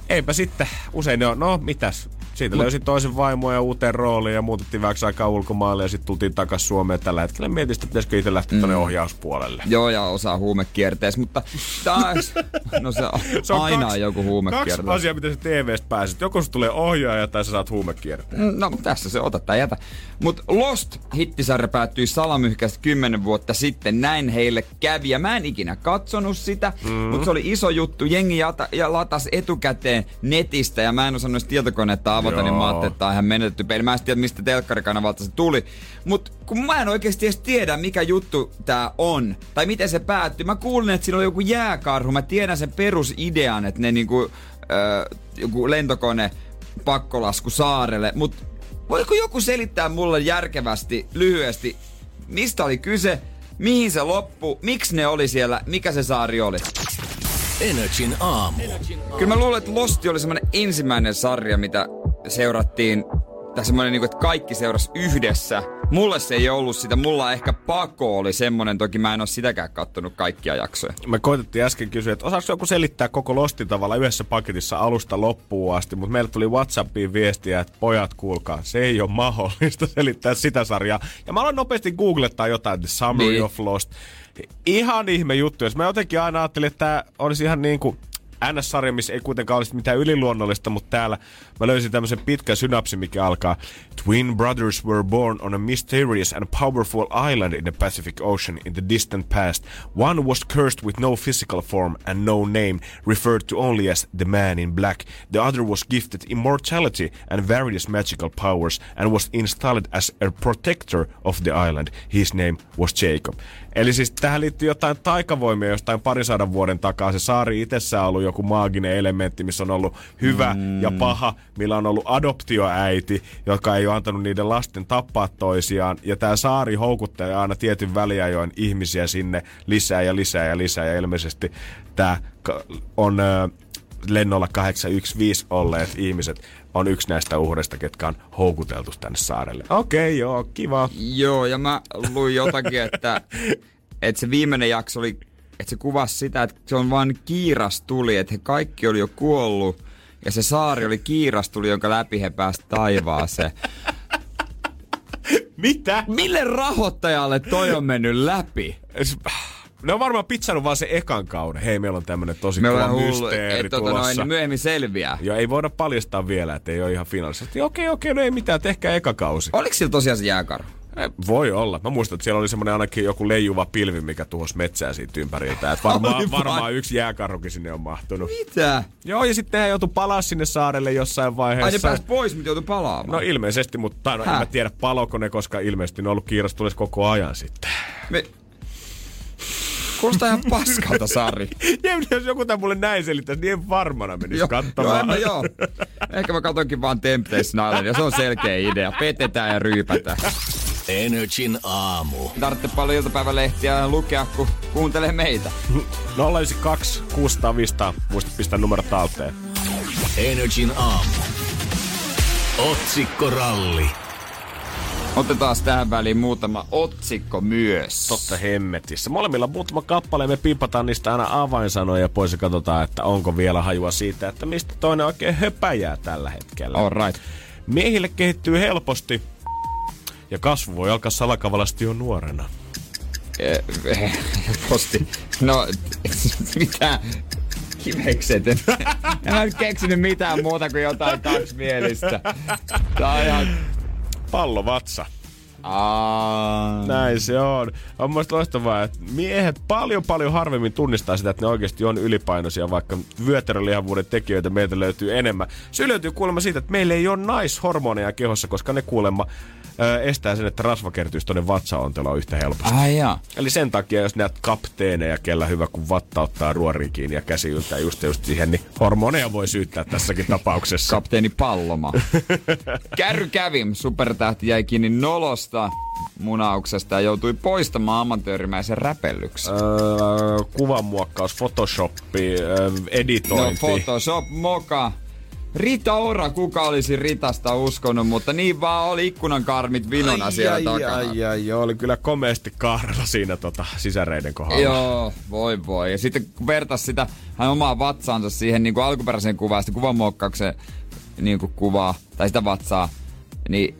eipä sitten usein ne on, no mitäs? Siitä Mut... löysin toisen vaimoa ja uuteen rooliin ja muutettiin vähäksi aikaa ulkomaille ja sitten tultiin takaisin Suomeen tällä hetkellä. Mietin, että pitäisikö itse lähteä mm. tuonne ohjauspuolelle. Joo, ja osaa huumekierteessä, mutta taas, no se on, se on aina kaksi, joku huumekierteessä. Kaksi asiaa, miten sä T V:stä pääset. Joko se tulee ohjaaja tai sä saat huumekierteen. No tässä se otat tai jätä. Mutta Lost-hittisarja päättyi salamyhkäisesti kymmenen vuotta sitten. Näin heille kävi ja mä en ikinä katsonut sitä, mm. mutta se oli iso juttu. Jengi jata, ja latas etukäteen netistä ja mä en osannut tietokonetta avata. Joo. Niin mä ajattelin, että tää on ihan menetetty peli. Mä en tiedä, mistä telkkarikanavalta se tuli. Mut kun mä en oikeesti edes tiedä, mikä juttu tää on, tai miten se päättyi. Mä kuulin, että siinä oli joku jääkarhu. Mä tiedän sen perusidean, että ne niinku, äh, joku lentokone pakkolasku saarelle. Mut voiko joku selittää mulle järkevästi, lyhyesti, mistä oli kyse, mihin se loppui, miksi ne oli siellä, mikä se saari oli? Energin aamu. Kyllä mä luulen, että Lost oli semmonen ensimmäinen sarja, mitä seurattiin, tai semmoinen, niin kuin, että kaikki seurasi yhdessä. Mulle se ei ollut sitä, mulla ehkä Pako oli semmoinen, toki mä en oo sitäkään kattonut kaikkia jaksoja. Me koitettiin äsken kysyä, että osaako joku selittää koko Lostin tavalla yhdessä paketissa alusta loppuun asti, mutta meillä tuli WhatsAppiin viestiä, että pojat kuulkaa, se ei oo mahdollista selittää sitä sarjaa. Ja mä aloin nopeasti googlettaa jotain, The Summary niin. of Lost. Ihan ihme juttu, jos mä jotenkin aina ajattelin, että tää olisi ihan niinku N S-sarja, missä ei kuitenkaan olisi mitään yliluonnollista, mutta täällä mä löysin tämmöisen pitkän synapsi, mikä alkaa Twin brothers were born on a mysterious and powerful island in the Pacific Ocean in the distant past. One was cursed with no physical form and no name, referred to only as the man in black. The other was gifted immortality and various magical powers and was installed as a protector of the island. His name was Jacob. Eli siis tähän liittyy jotain taikavoimia jostain parisadan vuoden takaa. Se saari itsessään on ollut joku maaginen elementti, missä on ollut hyvä mm. ja paha, millä on ollut adoptioäiti, joka ei ole antanut niiden lasten tappaa toisiaan. Ja tää saari houkuttelee aina tietyn väliajoin ihmisiä sinne lisää ja lisää ja lisää. Ja ilmeisesti tää on ö, lennolla kahdeksan yksi viisi olleet ihmiset on yksi näistä uhreista, ketkä on houkuteltu tänne saarelle. Okei, okay, joo, kiva. Joo, ja mä luin jotakin, että, että se viimeinen jakso oli, että se kuvasi sitä, että se on vaan kiirastuli, että he kaikki oli jo kuollut ja se saari oli kiirastuli, jonka läpi he pääsi taivaaseen. Mitä? Mille rahoittajalle toi on mennyt läpi? Ne on varmaan pitsannut vaan se ekan kauden. Hei, meillä on tämmönen tosi me kuva mysteeri et, tulossa. Noin, niin myöhemmin selviää. Joo, ei voida paljastaa vielä, että ei ole ihan finaalisesti. Okei, okei, no ei mitään, tehkää eka kausi. Oliko sillä tosiaan se jääkarhu? Voi olla. Mä muistan, että siellä oli semmoinen ainakin joku leijuva pilvi, mikä tuhosi metsää siitä ympäriltä. Että varmaan, varmaan yksi jääkarhukin sinne on mahtunut. Mitä? Joo, ja sitten hän joutui palaa sinne saarelle jossain vaiheessa. Ai ne pääsi pois, mutta joutui palaamaan. No ilmeisesti, mutta no, en mä tiedä paloko ne, koska ilmeisesti ne on ollut kiirastulis koko ajan sitten. Me... Kuulostaa ihan paskalta, Sari. Jos joku tämän mulle näin selittäisi, niin en varmana menisi katsomaan. Joo, joo. Ehkä mä katonkin vaan Temptation Islandia. Se on selkeä idea. Petetään ja ryypätään. Energin aamu. Tarvitse paljon iltapäivälehtiä lukea, kun kuuntelee meitä. nolla yhdeksän kaksi kuusi nolla nolla viisi nolla nolla. Muista pistää numero talteen. Energin aamu. Otsikkoralli. Otetaan tähän väliin muutama otsikko myös. Totta hemmetissä. Molemmilla muutama kappale, me pimpataan niistä aina avainsanoja pois ja katsotaan, että onko vielä hajua siitä, että mistä toinen oikein höpäjää tällä hetkellä. All right. Miehille kehittyy helposti ja kasvu voi alkaa salakavalasti jo nuorena. Helposti. No, mitä? Kivekset. En mä en keksinyt mitään muuta kuin jotain kaksimielistä. Tää on ihan... Pallovatsa. Aa. Näin se on. On musta loistavaa, että miehet paljon paljon harvemmin tunnistaa sitä, että ne oikeasti on ylipainoisia, vaikka vyötärölihavuuden tekijöitä meiltä löytyy enemmän. Se löytyy kuulemma siitä, että meillä ei ole naishormoneja kehossa, koska ne kuulemma ö, estää sen, että rasva kertyisi tuonne vatsaonteloon yhtä helposti. Ah, jaa. Eli sen takia, jos näet kapteeneja, kellä hyvä, kun vatta ottaa ruoriin kiinni ja käsi yltää just, just siihen, niin hormoneja voi syyttää tässäkin tapauksessa. Kapteeni Palloma. Kärry kävi, supertähti jäi kiinni nolosta. Munauksesta ja joutui poistamaan amatöörimäisen räpellyksen. Öö, kuvanmuokkaus, photoshoppi, öö, editointi. No, photoshop, moka. Rita Ora, kuka olisi Ritasta uskonut, mutta niin vaan oli ikkunankarmit vinona ai, siellä ai, takana. Ai, ai, joo, oli kyllä komeasti kaarella siinä tota, sisäreiden kohdalla. Joo, voi voi. Ja sitten kun vertasi sitä hän omaa vatsaansa siihen niin kuin alkuperäiseen kuvaan, sitä kuvanmuokkauksen niin kuin kuvaa, tai sitä vatsaa, niin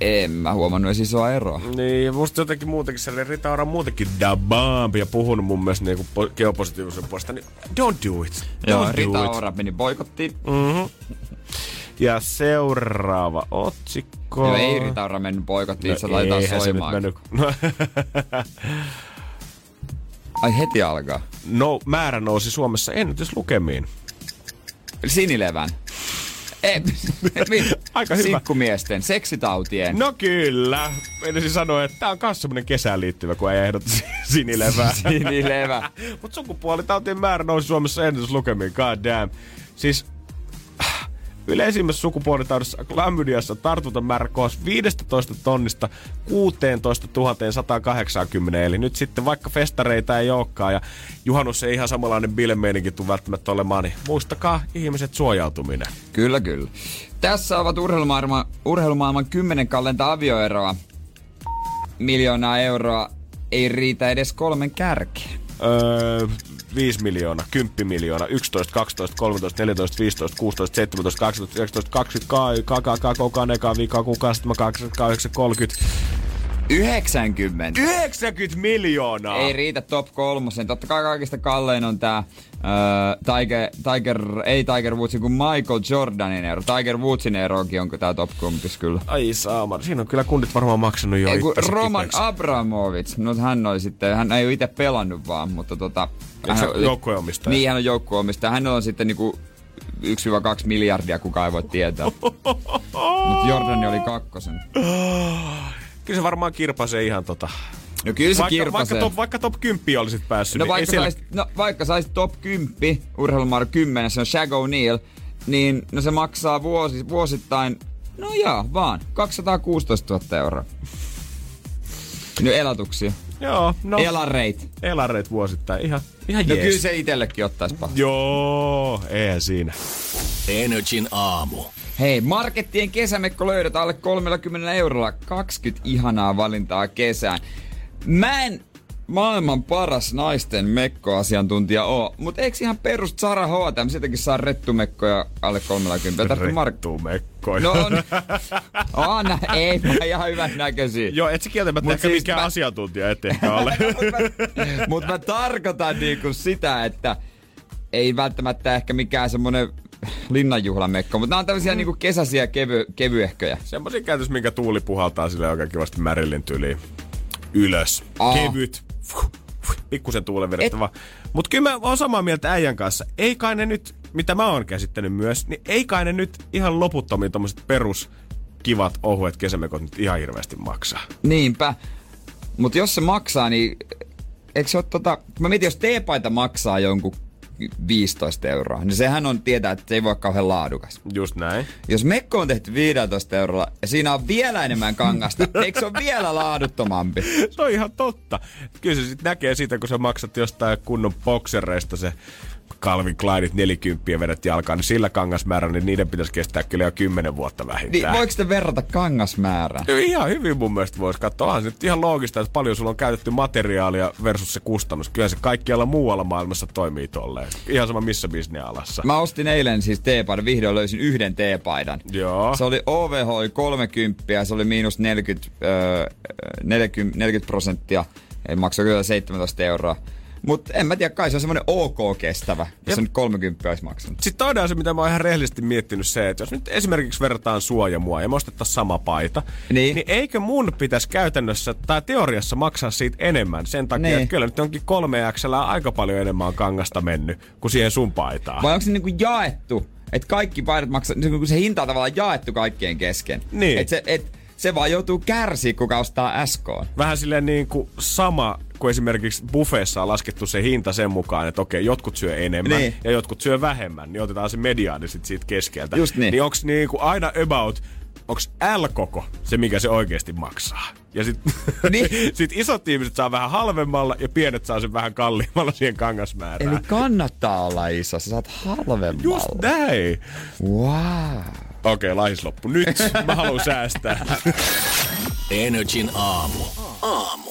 en mä huomannut edes isoa eroa. Niin, musta jotenkin muutenkin sellainen Rita Ora muutenkin dabaampi ja puhunut mun mielestä niinku po- geopositiivisen puolesta, niin don't do it. Don't Joo, do Rita it. Ora meni boikottiin. Mm-hmm. Ja seuraava otsikko. No ei Rita Ora mennyt boikottiin, no, se laitetaan soimaan. Se Ai heti alkaa. No, määrä nousi Suomessa ennätyslukemiin. Sinilevän. Ei, aika hyvä. Sinkkumiesten, seksitautien. No kyllä. Menisin sanoa, että tää on myös semmonen kesään liittyvä, kun ei ehdota sinilevää. Sinilevä. Mut sukupuolitautien määrä nousi Suomessa ennätyslukemiin. God damn. Siis yleisimmässä sukupuolitaudissa klamydiassa tartuntamäärä kohosi viisitoista tonnista kuusitoista tuhatta sata kahdeksankymmentä. Eli nyt sitten vaikka festareita ei olekaan ja juhannus ei ihan samanlainen bilemeininki tule välttämättä olemaan, niin muistakaa ihmiset suojautuminen. Kyllä, kyllä. Tässä ovat urheilumaailman, urheilumaailman kymmenen kalleinta avioeroa. Miljoonaa euroa ei riitä edes kolmen kärkeen. Öö... viisi miljoonaa, kymmenen miljoonaa, yksitoista, kaksitoista, kolmetoista, neljätoista, viisitoista, kuusitoista, seitsemäntoista, kahdeksantoista, yhdeksäntoista, kaksikymmentä, kaksikymmentä, kaksikymmentä, kaksikymmentä, kaksikymmentä, kaksikymmentä, kolmekymmentä. yhdeksänkymmentä. yhdeksänkymmentä miljoonaa! Ei riitä top kolmosen. Totta kai kaikista kallein on tää äh, Tiger, Tiger, ei Tiger Woodsin, kun Michael Jordanin ero. Tiger Woodsin erokin onko tää top kumpis kyllä. Ai saama. Siinä on kyllä kundit varmaan maksanut jo itsekin. Roman Abramovits. No hän oli sitten, hän ei oo ite pelannut vaan, mutta tota... Hän on joukkueomistaja. Niin, hän on joukkueomistaja. Hän on sitten niinku... yksi kaksi miljardia, kukaan ei voi tietää. Mut Jordani oli kakkosen. Kyllä se varmaan kirpasee ihan tota... No kyllä se vaikka, kirpasee. Vaikka top, vaikka top kymmenen olisit päässyt, no, niin vaikka saisit, siellä... no vaikka saisit top kymmenen, urheilumaara kymmenen, se on Shaq O'Neal, niin no se maksaa vuosi, vuosittain, no jaa, vaan kaksisataakuusitoista tuhatta euroa. No elatuksia. Joo, no. Elareit. Elareit vuosittain, ihan, ihan no jees. No kyllä se itsellekin ottaisi pahaa. Joo, eihän siinä. Energin aamu. Hei, markettien kesämekko löydät alle kolmellakymmenellä eurolla. kaksikymmentä ihanaa valintaa kesään. Mä en maailman paras naisten mekkoasiantuntija oo, mutta eiks ihan perus Zara H and M, sieltäkin saa rettumekkoja alle kolmellakymmenellä. Rettumekkoja. No on, on ei, mä ihan hyvän näköisiä. Joo, et sä kieltämättä ehkä siis mikään mä... asiantuntija et ehkä ole. Mutta mä, mut mä tarkoitan niinku sitä, että ei välttämättä ehkä mikään semmonen linnanjuhlamekko, mutta nämä on tämmöisiä mm. niinku kesäisiä kevy, kevyehköjä. Semmoisia käytös, minkä tuuli puhaltaa silleen oikein kivasti Märillin tyliin. Ylös. Aa. Kevyt. Pikkusen tuulen vedettävä. Mut kyllä mä oon samaa mieltä äijän kanssa. Ei kai ne nyt, mitä mä oon käsittänyt myös, niin ei kai ne nyt ihan loputtomiin tommoset perus kivat ohuet kesämekot nyt ihan hirveästi maksaa. Niinpä. Mut jos se maksaa, niin eikö se oo tota... Mä mietin, jos teepaita maksaa jonkun viisitoista euroa. Niin sehän on tietää, että se ei voi olla kauhean laadukas. Just näin. Jos mekko on tehty viisitoista eurolla ja siinä on vielä enemmän kangasta, eikö se ole vielä laaduttomampi? Se on ihan totta. Kyllä se sit näkee siitä, kun sä maksat jostain kunnon boksereista se Calvin Kleinit neljäkymppiä vedät jalkaan, niin sillä kangasmäärä, niin niiden pitäisi kestää kyllä jo kymmenen vuotta vähintään. Niin, voiko sitä verrata kangasmäärää? No, ihan hyvin mun mielestä voisi katsoa. Onhan se nyt ihan loogista, että paljon sulla on käytetty materiaalia versus se kustannus. Kyllä se kaikkialla muualla maailmassa toimii tolleen. Ihan sama missä bisnealassa. Mä ostin eilen siis teepaidan. Vihdoin löysin yhden teepaidan. Joo. Se oli O V H kolmekymmentä ja se oli miinus neljäkymmentä prosenttia. Ei maksaa kyllä seitsemäntoista euroa. Mut en mä tiedä, kai se on semmoinen ok kestävä, jos nyt kolmekymmentä olisi maksanut. Sitten toinen se, mitä mä oon ihan rehellisesti miettinyt se, että jos nyt esimerkiksi verrataan suojamua ja me ostettaisiin sama paita, niin, niin eikö mun pitäisi käytännössä tai teoriassa maksaa siitä enemmän sen takia, niin, että kyllä nyt onkin kolme äksellä aika paljon enemmän kangasta mennyt kuin siihen sun paitaan. Vai onko se niinku jaettu, että kaikki paidat maksaa, kun se hinta on tavallaan jaettu kaikkien kesken. Niin. Et se, et, se vaan joutuu kärsiä, kuka ostaa äskoon. Vähän silleen niinku sama, kun esimerkiksi buffeessa on laskettu se hinta sen mukaan, että okei, jotkut syö enemmän niin ja jotkut syö vähemmän, niin otetaan se mediaani sit siitä keskeltä. Just niin. Niin onks niinku aina about, onks L-koko se, mikä se oikeesti maksaa? Ja sit, niin. Sit isot ihmiset saa vähän halvemmalla ja pienet saa sen vähän kalliimmalla siihen kangasmäärään. Eli kannattaa olla iso, sä saat halvemmalla. Just näin. Wow. Okei, okay, lahis loppu. Nyt mä haluan säästää. Energin aamu. Aamu.